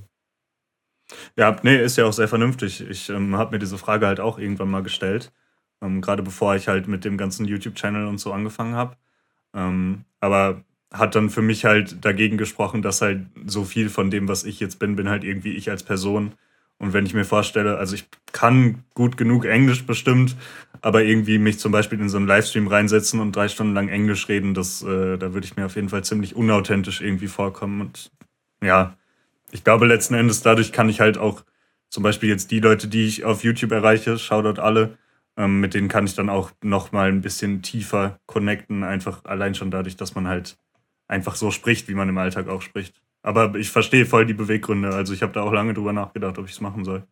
Ja, nee, ist ja auch sehr vernünftig. Ich habe mir diese Frage halt auch irgendwann mal gestellt, gerade bevor ich halt mit dem ganzen YouTube-Channel und so angefangen habe. Aber hat dann für mich halt dagegen gesprochen, dass halt so viel von dem, was ich jetzt bin halt irgendwie ich als Person. Und wenn ich mir vorstelle, also ich kann gut genug Englisch bestimmt, aber irgendwie mich zum Beispiel in so einen Livestream reinsetzen und 3 Stunden lang Englisch reden, da würde ich mir auf jeden Fall ziemlich unauthentisch irgendwie vorkommen. Und ja, ich glaube letzten Endes, dadurch kann ich halt auch zum Beispiel jetzt die Leute, die ich auf YouTube erreiche, Shoutout alle, mit denen kann ich dann auch nochmal ein bisschen tiefer connecten, einfach allein schon dadurch, dass man halt einfach so spricht, wie man im Alltag auch spricht. Aber ich verstehe voll die Beweggründe. Also ich habe da auch lange drüber nachgedacht, ob ich es machen soll.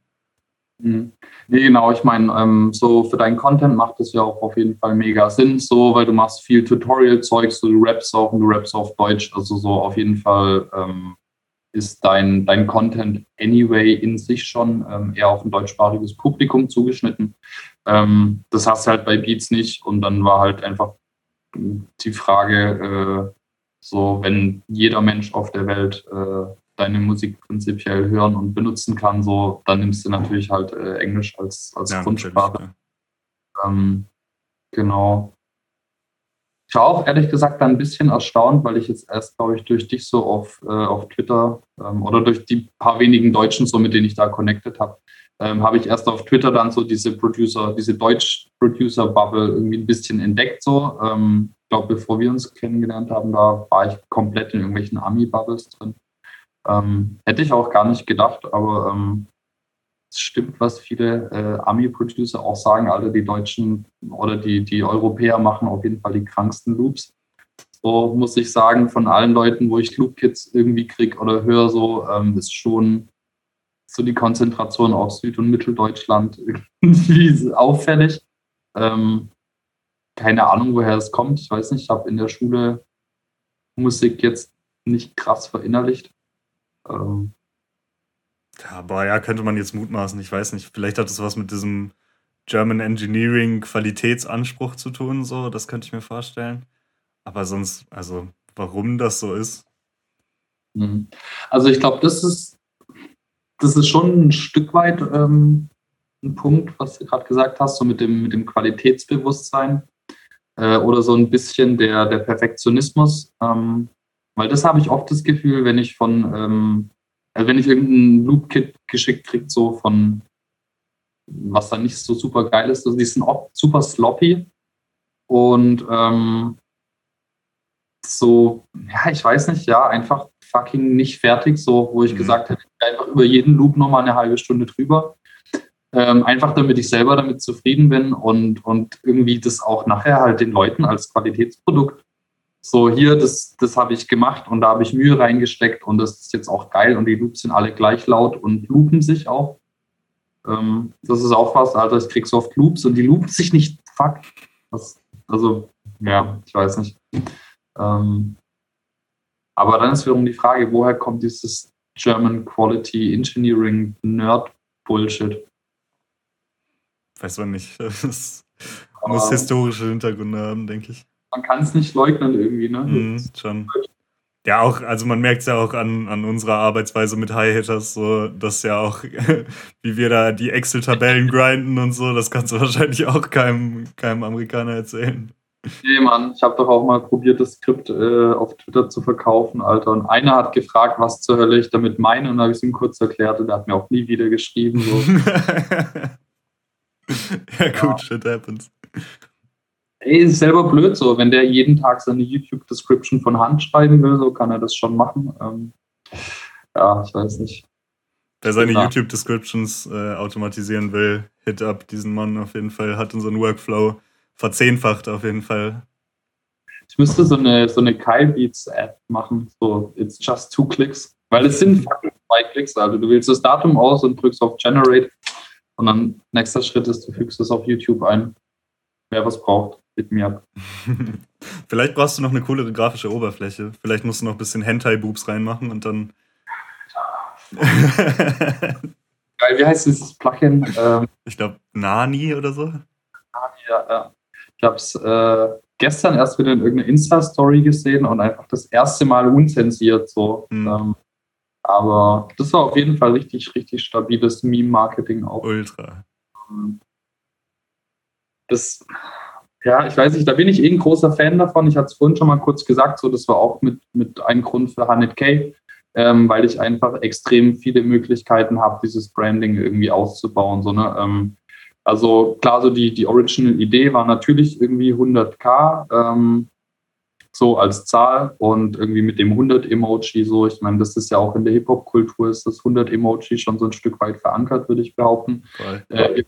Mhm. Nee, genau. Ich meine, so für deinen Content macht das ja auch auf jeden Fall mega Sinn, so, weil du machst viel Tutorial-Zeug, so du rappst auf Deutsch. Also so auf jeden Fall ist dein Content anyway in sich schon eher auf ein deutschsprachiges Publikum zugeschnitten. Das hast du halt bei Beats nicht. Und dann war halt einfach die Frage... So, wenn jeder Mensch auf der Welt deine Musik prinzipiell hören und benutzen kann, so, dann nimmst du natürlich halt Englisch als ja, Grundsprache. Ja. Genau. Ich war auch ehrlich gesagt dann ein bisschen erstaunt, weil ich jetzt erst, glaube ich, durch dich so auf Twitter oder durch die paar wenigen Deutschen, so mit denen ich da connected habe, habe ich erst auf Twitter dann so diese Deutsch-Producer-Bubble irgendwie ein bisschen entdeckt. So. Ich glaube, bevor wir uns kennengelernt haben, da war ich komplett in irgendwelchen Ami-Bubbles drin. Hätte ich auch gar nicht gedacht, aber es stimmt, was viele Ami-Producer auch sagen, alle die Deutschen oder die Europäer machen auf jeden Fall die kranksten Loops. so muss ich sagen, von allen Leuten, wo ich Club Kids irgendwie kriege oder höre, so ist schon so die Konzentration auf Süd- und Mitteldeutschland irgendwie auffällig. Keine Ahnung, woher das kommt. Ich weiß nicht, ich habe in der Schule Musik jetzt nicht krass verinnerlicht. Aber ja, könnte man jetzt mutmaßen. Ich weiß nicht, vielleicht hat das was mit diesem German Engineering Qualitätsanspruch zu tun, so, das könnte ich mir vorstellen. Aber sonst, also, warum das so ist? Also ich glaube, das ist schon ein Stück weit ein Punkt, was du gerade gesagt hast, so mit dem Qualitätsbewusstsein oder so ein bisschen der Perfektionismus. Weil das habe ich oft das Gefühl, wenn ich wenn ich irgendein Loop-Kit geschickt kriege, so von was dann nicht so super geil ist, also die sind oft super sloppy und so, ja, ich weiß nicht, ja, einfach fucking nicht fertig, so, wo ich gesagt hätte, einfach über jeden Loop nochmal eine halbe Stunde drüber, einfach damit ich selber damit zufrieden bin und irgendwie das auch nachher halt den Leuten als Qualitätsprodukt, so hier, das habe ich gemacht und da habe ich Mühe reingesteckt und das ist jetzt auch geil und die Loops sind alle gleich laut und loopen sich auch. Das ist auch was, Alter, ich krieg so oft Loops und die loopen sich nicht, fuck. Also, ja, ich weiß nicht. Aber dann ist wiederum die Frage, woher kommt dieses German Quality Engineering Nerd Bullshit? Weiß man nicht. Das muss historische Hintergründe haben, denke ich. Man kann es nicht leugnen irgendwie, ne? Schon. Ja, auch, also man merkt es ja auch an unserer Arbeitsweise mit Hi-Hitters, so, dass ja auch, wie wir da die Excel-Tabellen grinden und so, das kannst du wahrscheinlich auch keinem Amerikaner erzählen. Nee, Mann, ich habe doch auch mal probiert, das Skript auf Twitter zu verkaufen, Alter. Und einer hat gefragt, was zur Hölle ich damit meine, und habe ich es ihm kurz erklärt und der hat mir auch nie wieder geschrieben. So. Ja, gut, shit happens. Ey, ist selber blöd so. Wenn der jeden Tag seine YouTube-Description von Hand schreiben will, so kann er das schon machen. Ja, ich weiß nicht. Wer seine YouTube-Descriptions automatisieren will, hit up diesen Mann auf jeden Fall. Hat unseren Workflow verzehnfacht auf jeden Fall. Ich müsste so eine Q-Beats-App machen. So, it's just 2 clicks. Weil es sind fucking 2 Klicks. Also du wählst das Datum aus und drückst auf Generate. Und dann nächster Schritt ist, du fügst es auf YouTube ein. Wer was braucht. Mit mir ab. Vielleicht brauchst du noch eine coolere grafische Oberfläche. Vielleicht musst du noch ein bisschen Hentai-Boobs reinmachen und dann. Geil, wie heißt dieses Plugin? Ich glaube, Nani oder so. Nani, ja. Ich habe es gestern erst wieder in irgendeiner Insta-Story gesehen und einfach das erste Mal unzensiert so. Aber das war auf jeden Fall richtig, richtig stabiles Meme-Marketing auch. Ultra. Das. Ja, ich weiß nicht, da bin ich ein großer Fan davon. Ich hatte es vorhin schon mal kurz gesagt, so, das war auch mit einem Grund für Hannett K, weil ich einfach extrem viele Möglichkeiten habe, dieses Branding irgendwie auszubauen. So, ne? Also klar, so die Original-Idee war natürlich irgendwie 100k, so als Zahl und irgendwie mit dem 100-Emoji so. Ich meine, das ist ja auch in der Hip-Hop-Kultur, ist das 100-Emoji schon so ein Stück weit verankert, würde ich behaupten.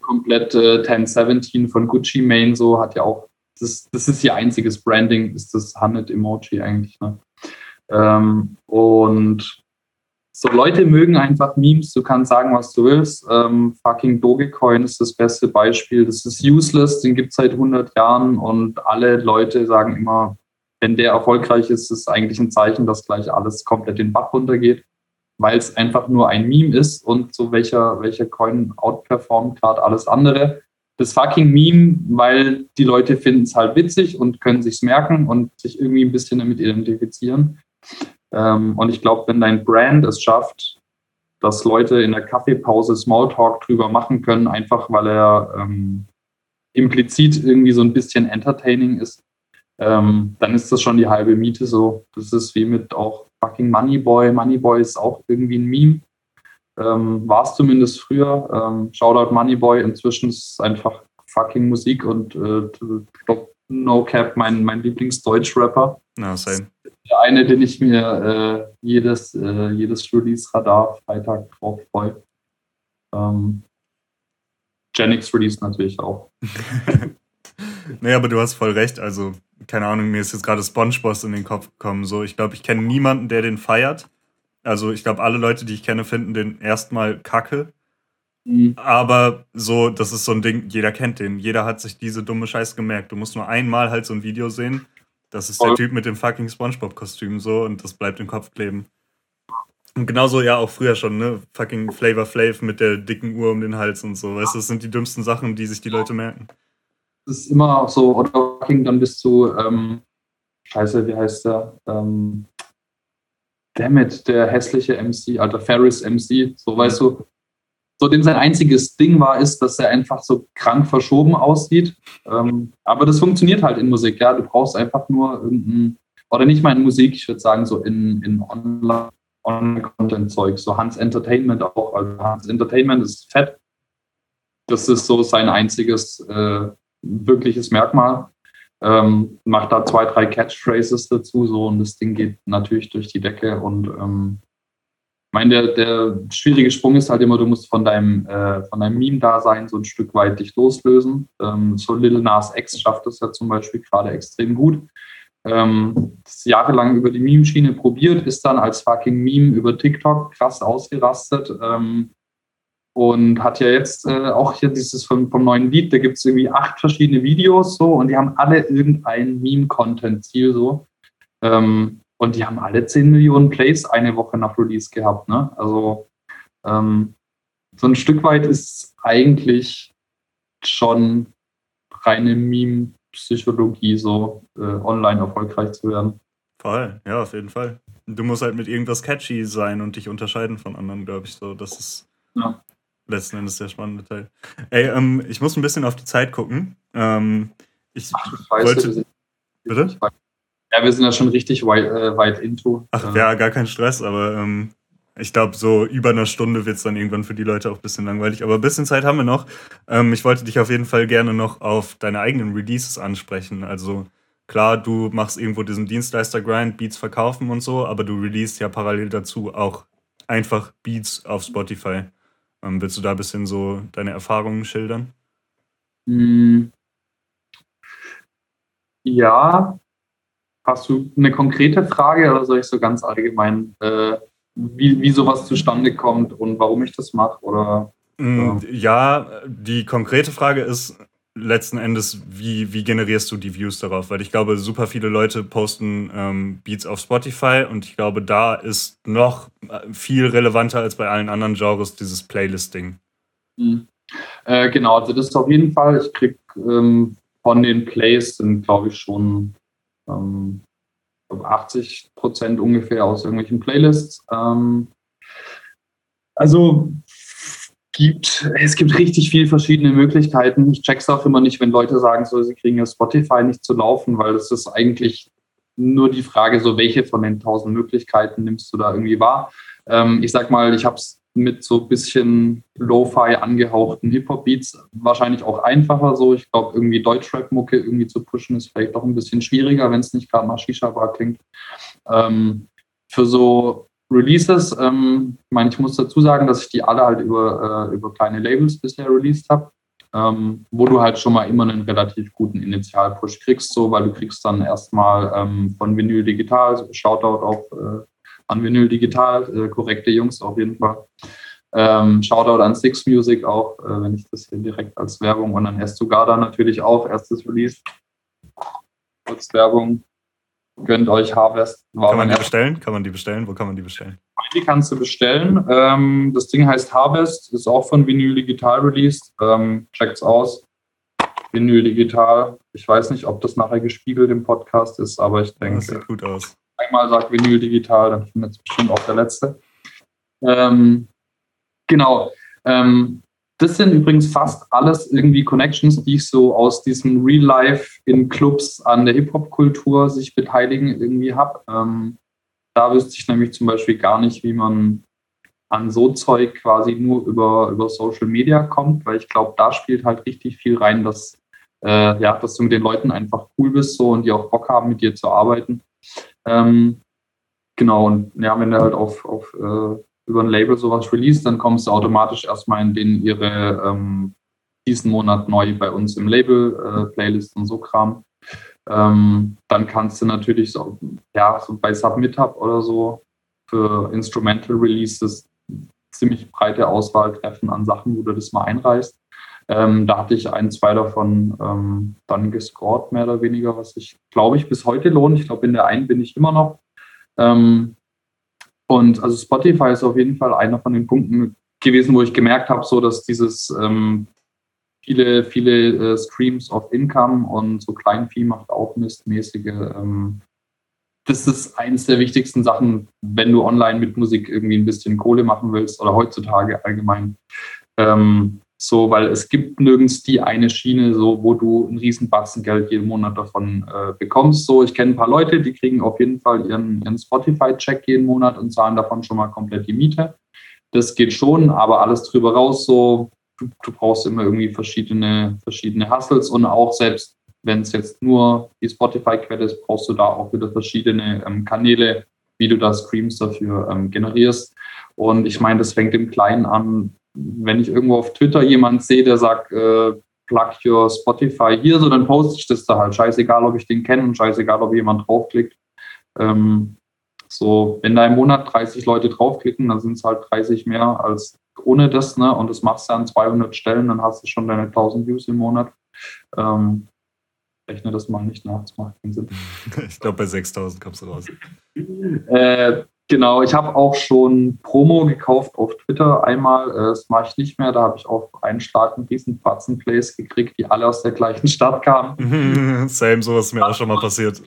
Komplett 1017 von Gucci Mane so hat ja auch, das ist ihr einziges Branding, ist das 100-Emoji eigentlich. Ne? Und so Leute mögen einfach Memes, du kannst sagen, was du willst. Fucking Dogecoin ist das beste Beispiel, das ist useless, den gibt es seit 100 Jahren und alle Leute sagen immer, wenn der erfolgreich ist, ist eigentlich ein Zeichen, dass gleich alles komplett den Bach runtergeht, weil es einfach nur ein Meme ist und so welcher Coin outperformt gerade alles andere. Das fucking Meme, weil die Leute finden es halt witzig und können sich's merken und sich irgendwie ein bisschen damit identifizieren. Und ich glaube, wenn dein Brand es schafft, dass Leute in der Kaffeepause Smalltalk drüber machen können, einfach weil er implizit irgendwie so ein bisschen entertaining ist, dann ist das schon die halbe Miete so. Das ist wie mit auch fucking Moneyboy. Moneyboy ist auch irgendwie ein Meme. War es zumindest früher. Shoutout Moneyboy. Inzwischen ist es einfach fucking Musik und No Cap, mein Lieblings-Deutsch-Rapper. No, same. Der eine, den ich mir jedes Release-Radar Freitag drauf freue. Janix Release natürlich auch. Nee, aber du hast voll recht. Also keine Ahnung, mir ist jetzt gerade SpongeBob in den Kopf gekommen. So, ich glaube, ich kenne niemanden, der den feiert. Also ich glaube, alle Leute, die ich kenne, finden den erstmal kacke. Mhm. Aber so, das ist so ein Ding, jeder kennt den. Jeder hat sich diese dumme Scheiße gemerkt. Du musst nur einmal halt so ein Video sehen. Das ist der Typ mit dem fucking SpongeBob-Kostüm so und das bleibt im Kopf kleben. Und genauso ja auch früher schon, ne? Fucking Flavor Flav mit der dicken Uhr um den Hals und so. Weißt du, das sind die dümmsten Sachen, die sich die Leute merken. Das ist immer auch so, oder dann bist du, scheiße, wie heißt der? Dammit, der hässliche MC, alter Ferris MC, so weißt du. So dem sein einziges Ding war, ist, dass er einfach so krank verschoben aussieht. Aber das funktioniert halt in Musik, ja. Du brauchst einfach nur irgendein, oder nicht mal in Musik, ich würde sagen, so in Online-Content-Zeug. So Hans Entertainment auch. Also Hans Entertainment ist fett. Das ist so sein einziges wirkliches Merkmal. Macht da 2-3 Catchphrases dazu so und das Ding geht natürlich durch die Decke. Und ich meine, der schwierige Sprung ist halt immer, du musst von deinem Meme-Dasein so ein Stück weit dich loslösen. So Lil Nas X schafft das ja zum Beispiel gerade extrem gut. Das jahrelang über die Meme-Schiene probiert, ist dann als fucking Meme über TikTok krass ausgerastet. Und hat ja jetzt auch hier dieses vom neuen Lied, da gibt es irgendwie 8 verschiedene Videos so und die haben alle irgendein Meme-Content-Ziel so. Und die haben alle 10 Millionen Plays eine Woche nach Release gehabt, ne? Also so ein Stück weit ist eigentlich schon reine Meme-Psychologie so online erfolgreich zu werden. Voll, ja, auf jeden Fall. Du musst halt mit irgendwas catchy sein und dich unterscheiden von anderen, glaube ich. So, das ist... Ja. Letzten Endes der spannende Teil. Ey, ich muss ein bisschen auf die Zeit gucken. Bitte? Ja, wir sind ja schon richtig weit into. Ach ja, gar kein Stress, aber ich glaube, so über einer Stunde wird es dann irgendwann für die Leute auch ein bisschen langweilig. Aber ein bisschen Zeit haben wir noch. Ich wollte dich auf jeden Fall gerne noch auf deine eigenen Releases ansprechen. Also klar, du machst irgendwo diesen Dienstleister-Grind, Beats verkaufen und so, aber du releasest ja parallel dazu auch einfach Beats auf Spotify. Willst du da ein bisschen so deine Erfahrungen schildern? Ja. Hast du eine konkrete Frage oder soll ich so ganz allgemein, wie sowas zustande kommt und warum ich das mache? Oder? Ja, die konkrete Frage ist letzten Endes, wie generierst du die Views darauf? Weil ich glaube, super viele Leute posten Beats auf Spotify und ich glaube, da ist noch viel relevanter als bei allen anderen Genres dieses Playlisting. Genau, also das ist auf jeden Fall, ich krieg von den Plays sind, glaube ich, schon 80% ungefähr aus irgendwelchen Playlists. Es gibt richtig viele verschiedene Möglichkeiten. Ich check's auch immer nicht, wenn Leute sagen, so, sie kriegen ja Spotify nicht zu laufen, weil das ist eigentlich nur die Frage, so welche von den 1000 Möglichkeiten nimmst du da irgendwie wahr? Ich sag mal, ich hab's mit so ein bisschen Lo-Fi angehauchten Hip-Hop-Beats wahrscheinlich auch einfacher so. Ich glaube, irgendwie Deutschrap-Mucke irgendwie zu pushen ist vielleicht auch ein bisschen schwieriger, wenn es nicht gerade nach Shisha-Bar klingt. Für so Releases, ich meine, ich muss dazu sagen, dass ich die alle halt über kleine Labels bisher released habe, wo du halt schon mal immer einen relativ guten Initial-Push kriegst, so, weil du kriegst dann erstmal von Vinyl Digital, Shoutout an Vinyl Digital, korrekte Jungs auf jeden Fall, Shoutout an Six Music auch, wenn ich das hier direkt als Werbung, und an Estugada natürlich auch, erstes Release, kurz Werbung. Gönnt euch Harvest. Kann man die bestellen? Wo kann man die bestellen? Die kannst du bestellen. Das Ding heißt Harvest, ist auch von Vinyl Digital released. Checkt's aus. Vinyl Digital. Ich weiß nicht, ob das nachher gespiegelt im Podcast ist, aber ich denke... Das sieht gut aus. Einmal sagt Vinyl Digital, dann findet es bestimmt auch der Letzte. Genau. Das sind übrigens fast alles irgendwie Connections, die ich so aus diesem Real Life in Clubs an der Hip-Hop-Kultur sich beteiligen irgendwie habe. Da wüsste ich nämlich zum Beispiel gar nicht, wie man an so Zeug quasi nur über Social Media kommt, weil ich glaube, da spielt halt richtig viel rein, dass du mit den Leuten einfach cool bist so und die auch Bock haben, mit dir zu arbeiten. Genau, und ja, wenn du halt auf über ein Label sowas release, dann kommst du automatisch erstmal in denen ihre diesen Monat neu bei uns im Label, Playlist und so Kram. Dann kannst du natürlich so, ja, so bei Submit-Hub oder so für Instrumental Releases ziemlich breite Auswahl treffen an Sachen, wo du das mal einreichst. Da hatte ich ein, zwei davon dann gescored, mehr oder weniger, was sich, glaube ich, bis heute lohnt. Ich glaube, in der einen bin ich immer noch. Und also Spotify ist auf jeden Fall einer von den Punkten gewesen, wo ich gemerkt habe, so dass dieses viele Streams of Income und so Kleinvieh macht auch mistmäßige. Das ist eins der wichtigsten Sachen, wenn du online mit Musik irgendwie ein bisschen Kohle machen willst oder heutzutage allgemein. So, weil es gibt nirgends die eine Schiene, so, wo du einen riesen Batzen Geld jeden Monat davon bekommst. So, ich kenne ein paar Leute, die kriegen auf jeden Fall ihren Spotify-Check jeden Monat und zahlen davon schon mal komplett die Miete. Das geht schon, aber alles drüber raus, so, du brauchst immer irgendwie verschiedene Hustles und auch selbst, wenn es jetzt nur die Spotify-Quelle ist, brauchst du da auch wieder verschiedene Kanäle, wie du da Streams dafür generierst. Und ich meine, das fängt im Kleinen an. Wenn ich irgendwo auf Twitter jemanden sehe, der sagt, plug your Spotify hier, so, dann poste ich das da halt. Scheißegal, ob ich den kenne und scheißegal, ob jemand draufklickt. So, wenn da im Monat 30 Leute draufklicken, dann sind es halt 30 mehr als ohne das, ne? Und das machst du an 200 Stellen, dann hast du schon deine 1000 Views im Monat. Rechne das mal nicht nach, das macht keinen Sinn. Ich glaube, bei 6000 kommst du raus. Genau, ich habe auch schon Promo gekauft auf Twitter einmal, das mache ich nicht mehr, da habe ich auf einen Schlag einen riesen Batzen-Plays gekriegt, die alle aus der gleichen Stadt kamen. Same, sowas ist mir auch schon mal passiert.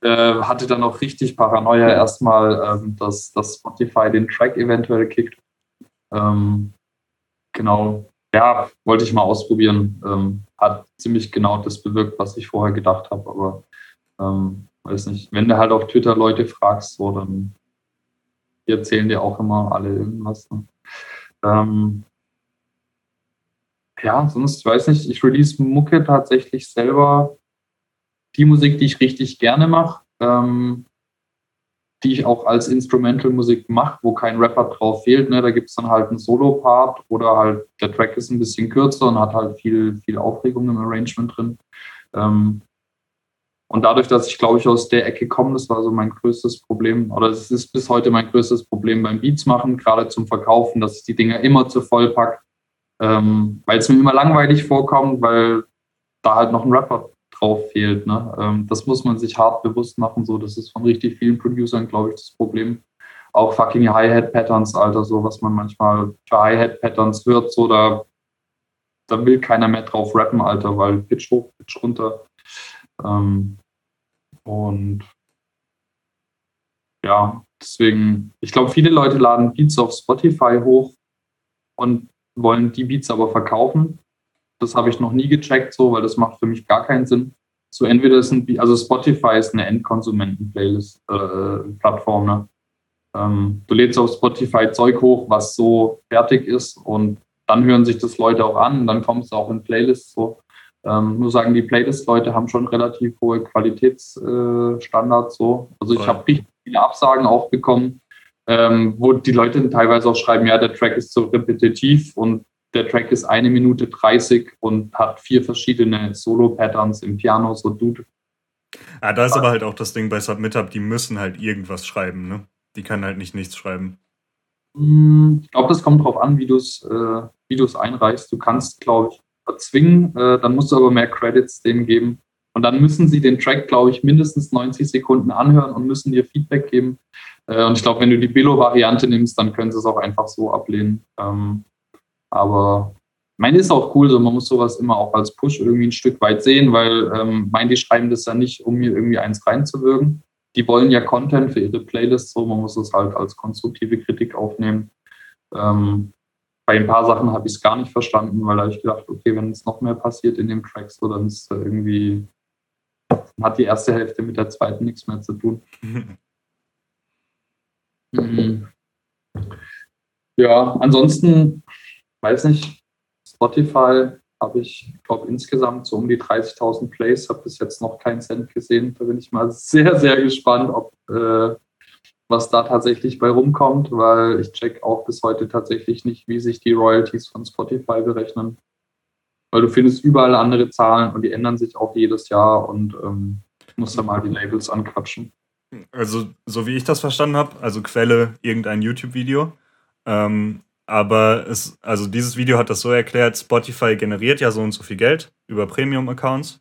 Hatte dann auch richtig Paranoia erstmal, dass Spotify den Track eventuell kickt. Genau, ja, wollte ich mal ausprobieren. Hat ziemlich genau das bewirkt, was ich vorher gedacht habe, aber weiß nicht, wenn du halt auf Twitter Leute fragst, so, dann die erzählen dir auch immer alle irgendwas. Ne? Ja, sonst, weiß nicht, ich release Mucke tatsächlich selber, die Musik, die ich richtig gerne mache, die ich auch als Instrumental-Musik mache, wo kein Rapper drauf fehlt. Ne? Da gibt es dann halt einen Solo-Part oder halt der Track ist ein bisschen kürzer und hat halt viel Aufregung im Arrangement drin. Und dadurch, dass ich, glaube ich, aus der Ecke komme, das war so mein größtes Problem, oder es ist bis heute mein größtes Problem beim Beats machen, gerade zum Verkaufen, dass ich die Dinger immer zu voll packe, weil es mir immer langweilig vorkommt, weil da halt noch ein Rapper drauf fehlt. Ne? Das muss man sich hart bewusst machen, so, das ist von richtig vielen Producern, glaube ich, das Problem. Auch fucking Hi-Hat-Patterns, Alter, so, was man manchmal für Hi-Hat-Patterns hört, so, da will keiner mehr drauf rappen, Alter, weil Pitch hoch, Pitch runter. Und ja, deswegen, ich glaube, viele Leute laden Beats auf Spotify hoch und wollen die Beats aber verkaufen. Das habe ich noch nie gecheckt, so, weil das macht für mich gar keinen Sinn. So, entweder ist also Spotify ist eine Endkonsumenten-Playlist, Plattform, ne? Du lädst auf Spotify Zeug hoch, was so fertig ist, und dann hören sich das Leute auch an, und dann kommst du auch in Playlists, so. Nur sagen, die Playlist-Leute haben schon relativ hohe Qualitätsstandards. So. Also ich habe richtig viele Absagen auch bekommen, wo die Leute teilweise auch schreiben, ja, der Track ist so repetitiv und der Track ist 1 Minute 30 und hat 4 verschiedene Solo-Patterns im Piano, so, dude. Ah, da ist aber halt auch das Ding bei Submit-Hub, die müssen halt irgendwas schreiben, ne? Die kann halt nicht nichts schreiben. Ich glaube, das kommt drauf an, wie du es einreichst. Du kannst, glaube ich, erzwingen, dann musst du aber mehr Credits denen geben. Und dann müssen sie den Track, glaube ich, mindestens 90 Sekunden anhören und müssen dir Feedback geben. Und ich glaube, wenn du die Billo-Variante nimmst, dann können sie es auch einfach so ablehnen. Aber ich meine, ist auch cool, so, man muss sowas immer auch als Push irgendwie ein Stück weit sehen, weil die schreiben das ja nicht, um mir irgendwie eins reinzuwirken. Die wollen ja Content für ihre Playlists, so, man muss es halt als konstruktive Kritik aufnehmen. Bei ein paar Sachen habe ich es gar nicht verstanden, weil da habe ich gedacht, okay, wenn es noch mehr passiert in dem Track, so, dann ist irgendwie, hat die erste Hälfte mit der zweiten nichts mehr zu tun. Ja, ansonsten, weiß nicht, Spotify habe ich, glaube ich, insgesamt so um die 30.000 Plays, habe bis jetzt noch keinen Cent gesehen. Da bin ich mal sehr, sehr gespannt, ob was da tatsächlich bei rumkommt, weil ich check auch bis heute tatsächlich nicht, wie sich die Royalties von Spotify berechnen. weil du findest überall andere Zahlen und die ändern sich auch jedes Jahr und musst dann mal die Labels anquatschen. Also, so wie ich das verstanden habe, also Quelle irgendein YouTube-Video, aber es, also dieses Video hat das so erklärt, Spotify generiert ja so und so viel Geld über Premium-Accounts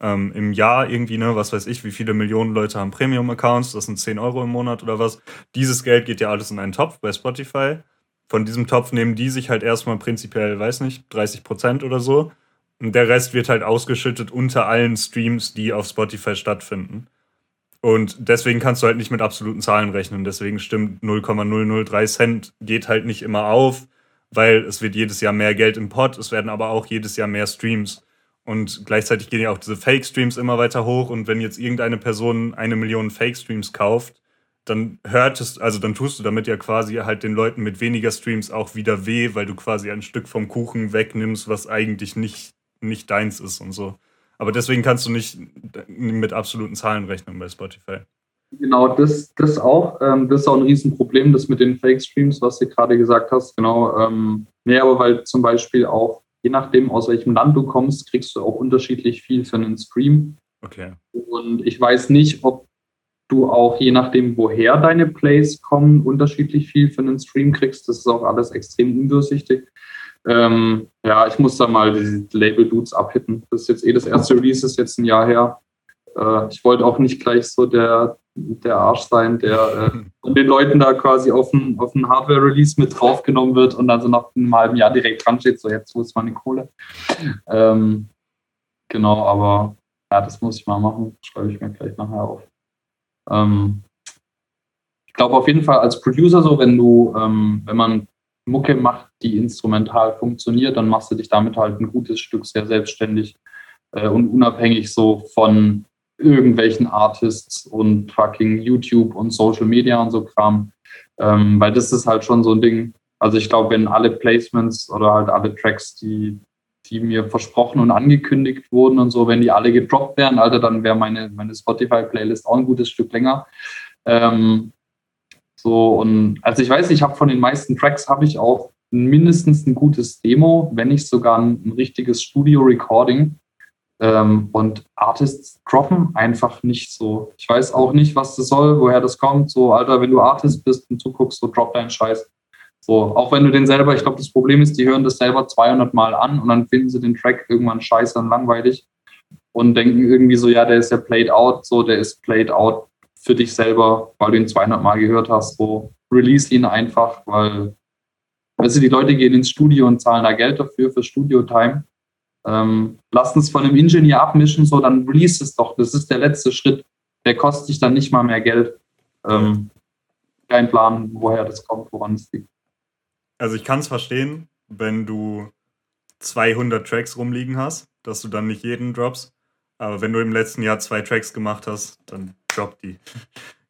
im Jahr irgendwie, ne, was weiß ich, wie viele Millionen Leute haben Premium-Accounts, das sind 10 Euro im Monat oder was. Dieses Geld geht ja alles in einen Topf bei Spotify. Von diesem Topf nehmen die sich halt erstmal prinzipiell, weiß nicht, 30% oder so. Und der Rest wird halt ausgeschüttet unter allen Streams, die auf Spotify stattfinden. Und deswegen kannst du halt nicht mit absoluten Zahlen rechnen. Deswegen stimmt 0,003 Cent geht halt nicht immer auf, weil es wird jedes Jahr mehr Geld im Pot, es werden aber auch jedes Jahr mehr Streams. Und gleichzeitig gehen ja auch diese Fake-Streams immer weiter hoch. Und wenn jetzt irgendeine Person 1 Million Fake-Streams kauft, dann dann tust du damit ja quasi halt den Leuten mit weniger Streams auch wieder weh, weil du quasi ein Stück vom Kuchen wegnimmst, was eigentlich nicht deins ist und so. Aber deswegen kannst du nicht mit absoluten Zahlen rechnen bei Spotify. Genau, das auch. Das ist auch ein Riesenproblem, das mit den Fake-Streams, was du gerade gesagt hast. Genau. Aber weil zum Beispiel auch, je nachdem, aus welchem Land du kommst, kriegst du auch unterschiedlich viel für einen Stream. Okay. Und ich weiß nicht, ob du auch, je nachdem, woher deine Plays kommen, unterschiedlich viel für einen Stream kriegst. Das ist auch alles extrem undurchsichtig. Ich muss da mal die Label-Dudes abhitten. Das ist jetzt das erste Release, ist jetzt ein Jahr her. Ich wollte auch nicht gleich so der Arsch sein, der von den Leuten da quasi auf ein Hardware-Release mit draufgenommen wird und dann so nach einem halben Jahr direkt dran steht, so jetzt holst du mal eine Kohle. Genau, aber ja, das muss ich mal machen. Schreibe ich mir gleich nachher auf. Ich glaube auf jeden Fall als Producer so, wenn man Mucke macht, die instrumental funktioniert, dann machst du dich damit halt ein gutes Stück sehr selbstständig und unabhängig so von irgendwelchen Artists und fucking YouTube und Social Media und so Kram, weil das ist halt schon so ein Ding, also ich glaube, wenn alle Placements oder halt alle Tracks, die mir versprochen und angekündigt wurden und so, wenn die alle gedroppt wären, Alter, dann wäre meine Spotify-Playlist auch ein gutes Stück länger. Ich weiß, ich habe von den meisten Tracks habe ich auch mindestens ein gutes Demo, wenn nicht sogar ein richtiges Studio-Recording. Und Artists droppen einfach nicht so. Ich weiß auch nicht, was das soll, woher das kommt. So, Alter, wenn du Artist bist und zuguckst, so drop deinen Scheiß. So, auch wenn du den selber, ich glaube, das Problem ist, die hören das selber 200 Mal an und dann finden sie den Track irgendwann scheiße und langweilig und denken irgendwie so, ja, der ist ja played out, so, der ist played out für dich selber, weil du ihn 200 Mal gehört hast, so, release ihn einfach, weil, weißt du, die Leute gehen ins Studio und zahlen da Geld dafür, für Studio-Time, lassen es von einem Ingenieur abmischen, so, dann release es doch, das ist der letzte Schritt, der kostet dich dann nicht mal mehr Geld, kein Plan, woher das kommt, woran es liegt. Also ich kann es verstehen, wenn du 200 Tracks rumliegen hast, dass du dann nicht jeden droppst. Aber wenn du im letzten Jahr 2 Tracks gemacht hast, dann drop die.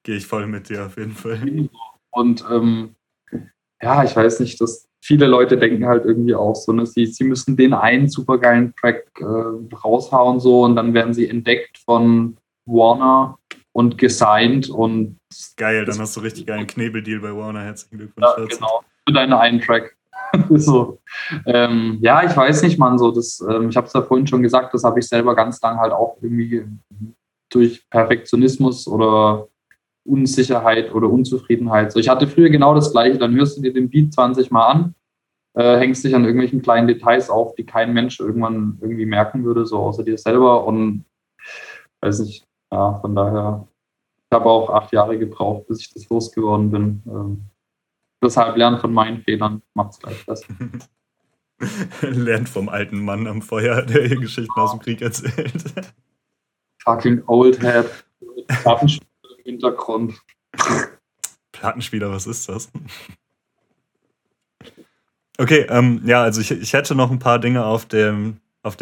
Gehe ich voll mit dir auf jeden Fall. Und ich weiß nicht, dass viele Leute denken halt irgendwie auch so, dass sie müssen den einen supergeilen Track raushauen so und dann werden sie entdeckt von Warner und gesigned und... Geil, dann hast du richtig geilen Knebeldeal bei Warner. Herzlichen Glückwunsch. Ja, genau. Für deinen einen Track. So. Ich weiß nicht, Mann, so das, ich habe es ja vorhin schon gesagt, das habe ich selber ganz lang halt auch irgendwie durch Perfektionismus oder Unsicherheit oder Unzufriedenheit. So, ich hatte früher genau das Gleiche, dann hörst du dir den Beat 20 Mal an, hängst dich an irgendwelchen kleinen Details auf, die kein Mensch irgendwann irgendwie merken würde, so außer dir selber und weiß nicht, ja, von daher, ich habe auch 8 Jahre gebraucht, bis ich das losgeworden bin. Deshalb lernt von meinen Fehlern, macht's gleich besser. Lernt vom alten Mann am Feuer, der hier Geschichten aus dem Krieg erzählt. Fucking old head. Plattenspieler im Hintergrund. Plattenspieler, was ist das? Okay, also ich hätte noch ein paar Dinge auf der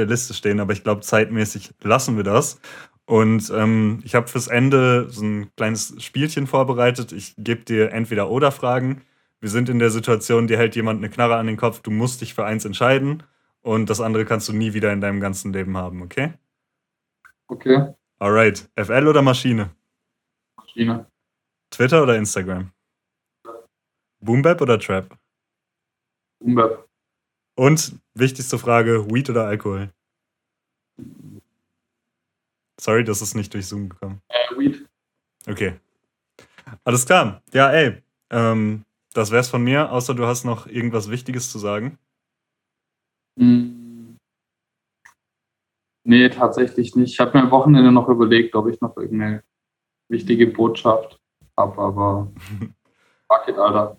Liste stehen, aber ich glaube, zeitmäßig lassen wir das. Und ich habe fürs Ende so ein kleines Spielchen vorbereitet. Ich gebe dir Entweder-Oder-Fragen. Wir sind in der Situation, dir hält jemand eine Knarre an den Kopf, du musst dich für eins entscheiden und das andere kannst du nie wieder in deinem ganzen Leben haben, okay? Okay. Alright. FL oder Maschine? Maschine. Twitter oder Instagram? Boombap oder Trap? Boombap. Und wichtigste Frage, Weed oder Alkohol? Sorry, das ist nicht durch Zoom gekommen. Weed. Okay. Alles klar. Ja, ey. Das wär's von mir, außer du hast noch irgendwas Wichtiges zu sagen. Nee, tatsächlich nicht. Ich habe mir am Wochenende noch überlegt, ob ich noch irgendeine wichtige Botschaft habe, aber fuck it, Alter.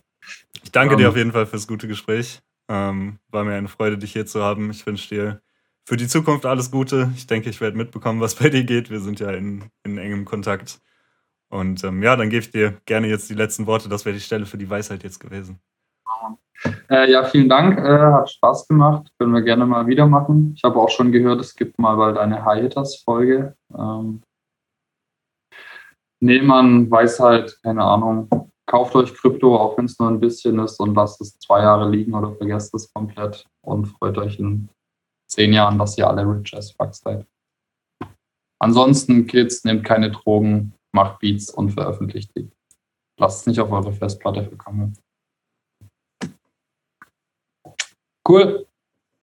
Ich danke dir auf jeden Fall fürs gute Gespräch. War mir eine Freude, dich hier zu haben. Ich wünsche dir für die Zukunft alles Gute. Ich denke, ich werde mitbekommen, was bei dir geht. Wir sind ja in engem Kontakt. Und ja, dann gebe ich dir gerne jetzt die letzten Worte. Das wäre die Stelle für die Weisheit jetzt gewesen. Ja, vielen Dank. Hat Spaß gemacht. Können wir gerne mal wieder machen. Ich habe auch schon gehört, es gibt mal bald eine High-Hitters-Folge. Nee, man, Weisheit, keine Ahnung. Kauft euch Krypto, auch wenn es nur ein bisschen ist, und lasst es 2 Jahre liegen oder vergesst es komplett und freut euch in 10 Jahren, dass ihr alle rich as fuck seid. Ansonsten, Kids, nehmt keine Drogen, macht Beats und veröffentlicht die. Lasst es nicht auf eure Festplatte verkommen. Cool.